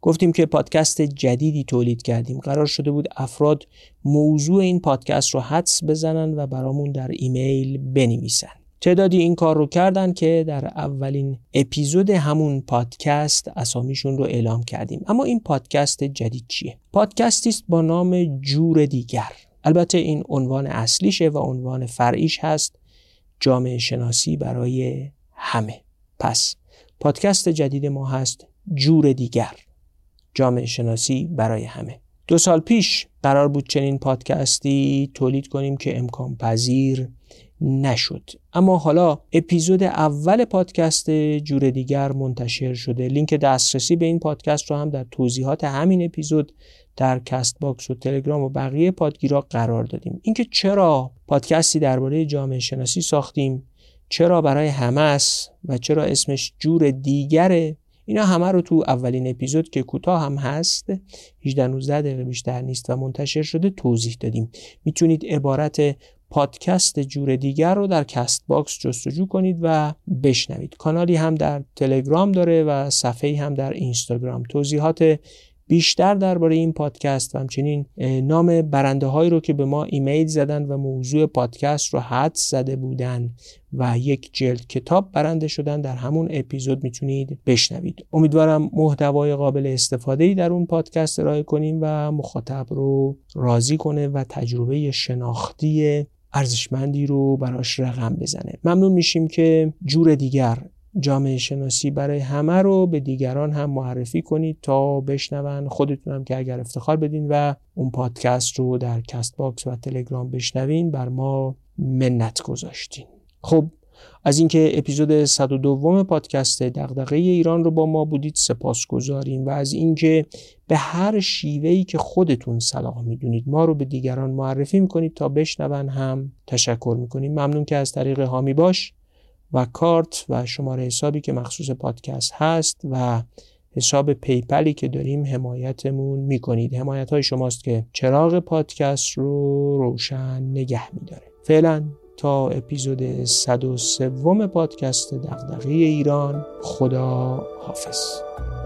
گفتیم که پادکست جدیدی تولید کردیم. قرار شده بود افراد موضوع این پادکست رو حدس بزنن و برامون در ایمیل بنویسن. تعدادی این کار رو کردن که در اولین اپیزود همون پادکست اسامیشون رو اعلام کردیم. اما این پادکست جدید چیه؟ پادکستیست با نام جور دیگر. البته این عنوان اصلیشه و عنوان فرعیش هست جامعه شناسی برای همه. پس پادکست جدید ما هست جور دیگر، جامعه شناسی برای همه. دو سال پیش قرار بود چنین پادکستی تولید کنیم که امکان پذیر نشد. اما حالا اپیزود اول پادکست جور دیگر منتشر شده. لینک دسترسی به این پادکست رو هم در توضیحات همین اپیزود در کاست باکس و تلگرام و بقیه پادگیرها قرار دادیم. اینکه چرا پادکستی درباره جامعه شناسی ساختیم، چرا برای همه است و چرا اسمش جور دیگره، اینا همه رو تو اولین اپیزود که کوتاه هم هست، هجده نوزده دقیقه بیشتر نیست و منتشر شده، توضیح دادیم. میتونید عبارت پادکست جور دیگر رو در کاست باکس جستجو کنید و بشنوید. کانالی هم در تلگرام داره و صفحه‌ای هم در اینستاگرام. توضیحات بیشتر درباره این پادکست و همچنین نام برنده هایی رو که به ما ایمیل زدن و موضوع پادکست رو حدس زده بودن و یک جلد کتاب برنده شدن در همون اپیزود میتونید بشنوید. امیدوارم محتوای قابل استفاده‌ای در اون پادکست ارائه کنیم و مخاطب رو راضی کنه و تجربه شناختی ارزشمندی رو براش رقم بزنه. ممنون میشیم که جور دیگر، جامعه شناسی برای همه رو به دیگران هم معرفی کنید تا بشنون. خودتونم که اگر افتخار بدین و اون پادکست رو در کاست باکس و تلگرام بشنوین بر ما منت گذاشتین. خب از اینکه اپیزود صد و دو پادکست دغدغه ایران رو با ما بودید سپاسگزاریم و از اینکه به هر شیوهی که خودتون صلاح میدونید ما رو به دیگران معرفی میکنید تا بشنون هم تشکر میکنیم. ممنون که از طریق حامی باش و کارت و شماره حسابی که مخصوص پادکست هست و حساب پیپلی که داریم حمایتمون میکنید. حمایت های شماست که چراغ پادکست رو روشن نگه میداره. فعلا تا اپیزود صد و سه پادکست دغدغه ایران، خدا حافظ.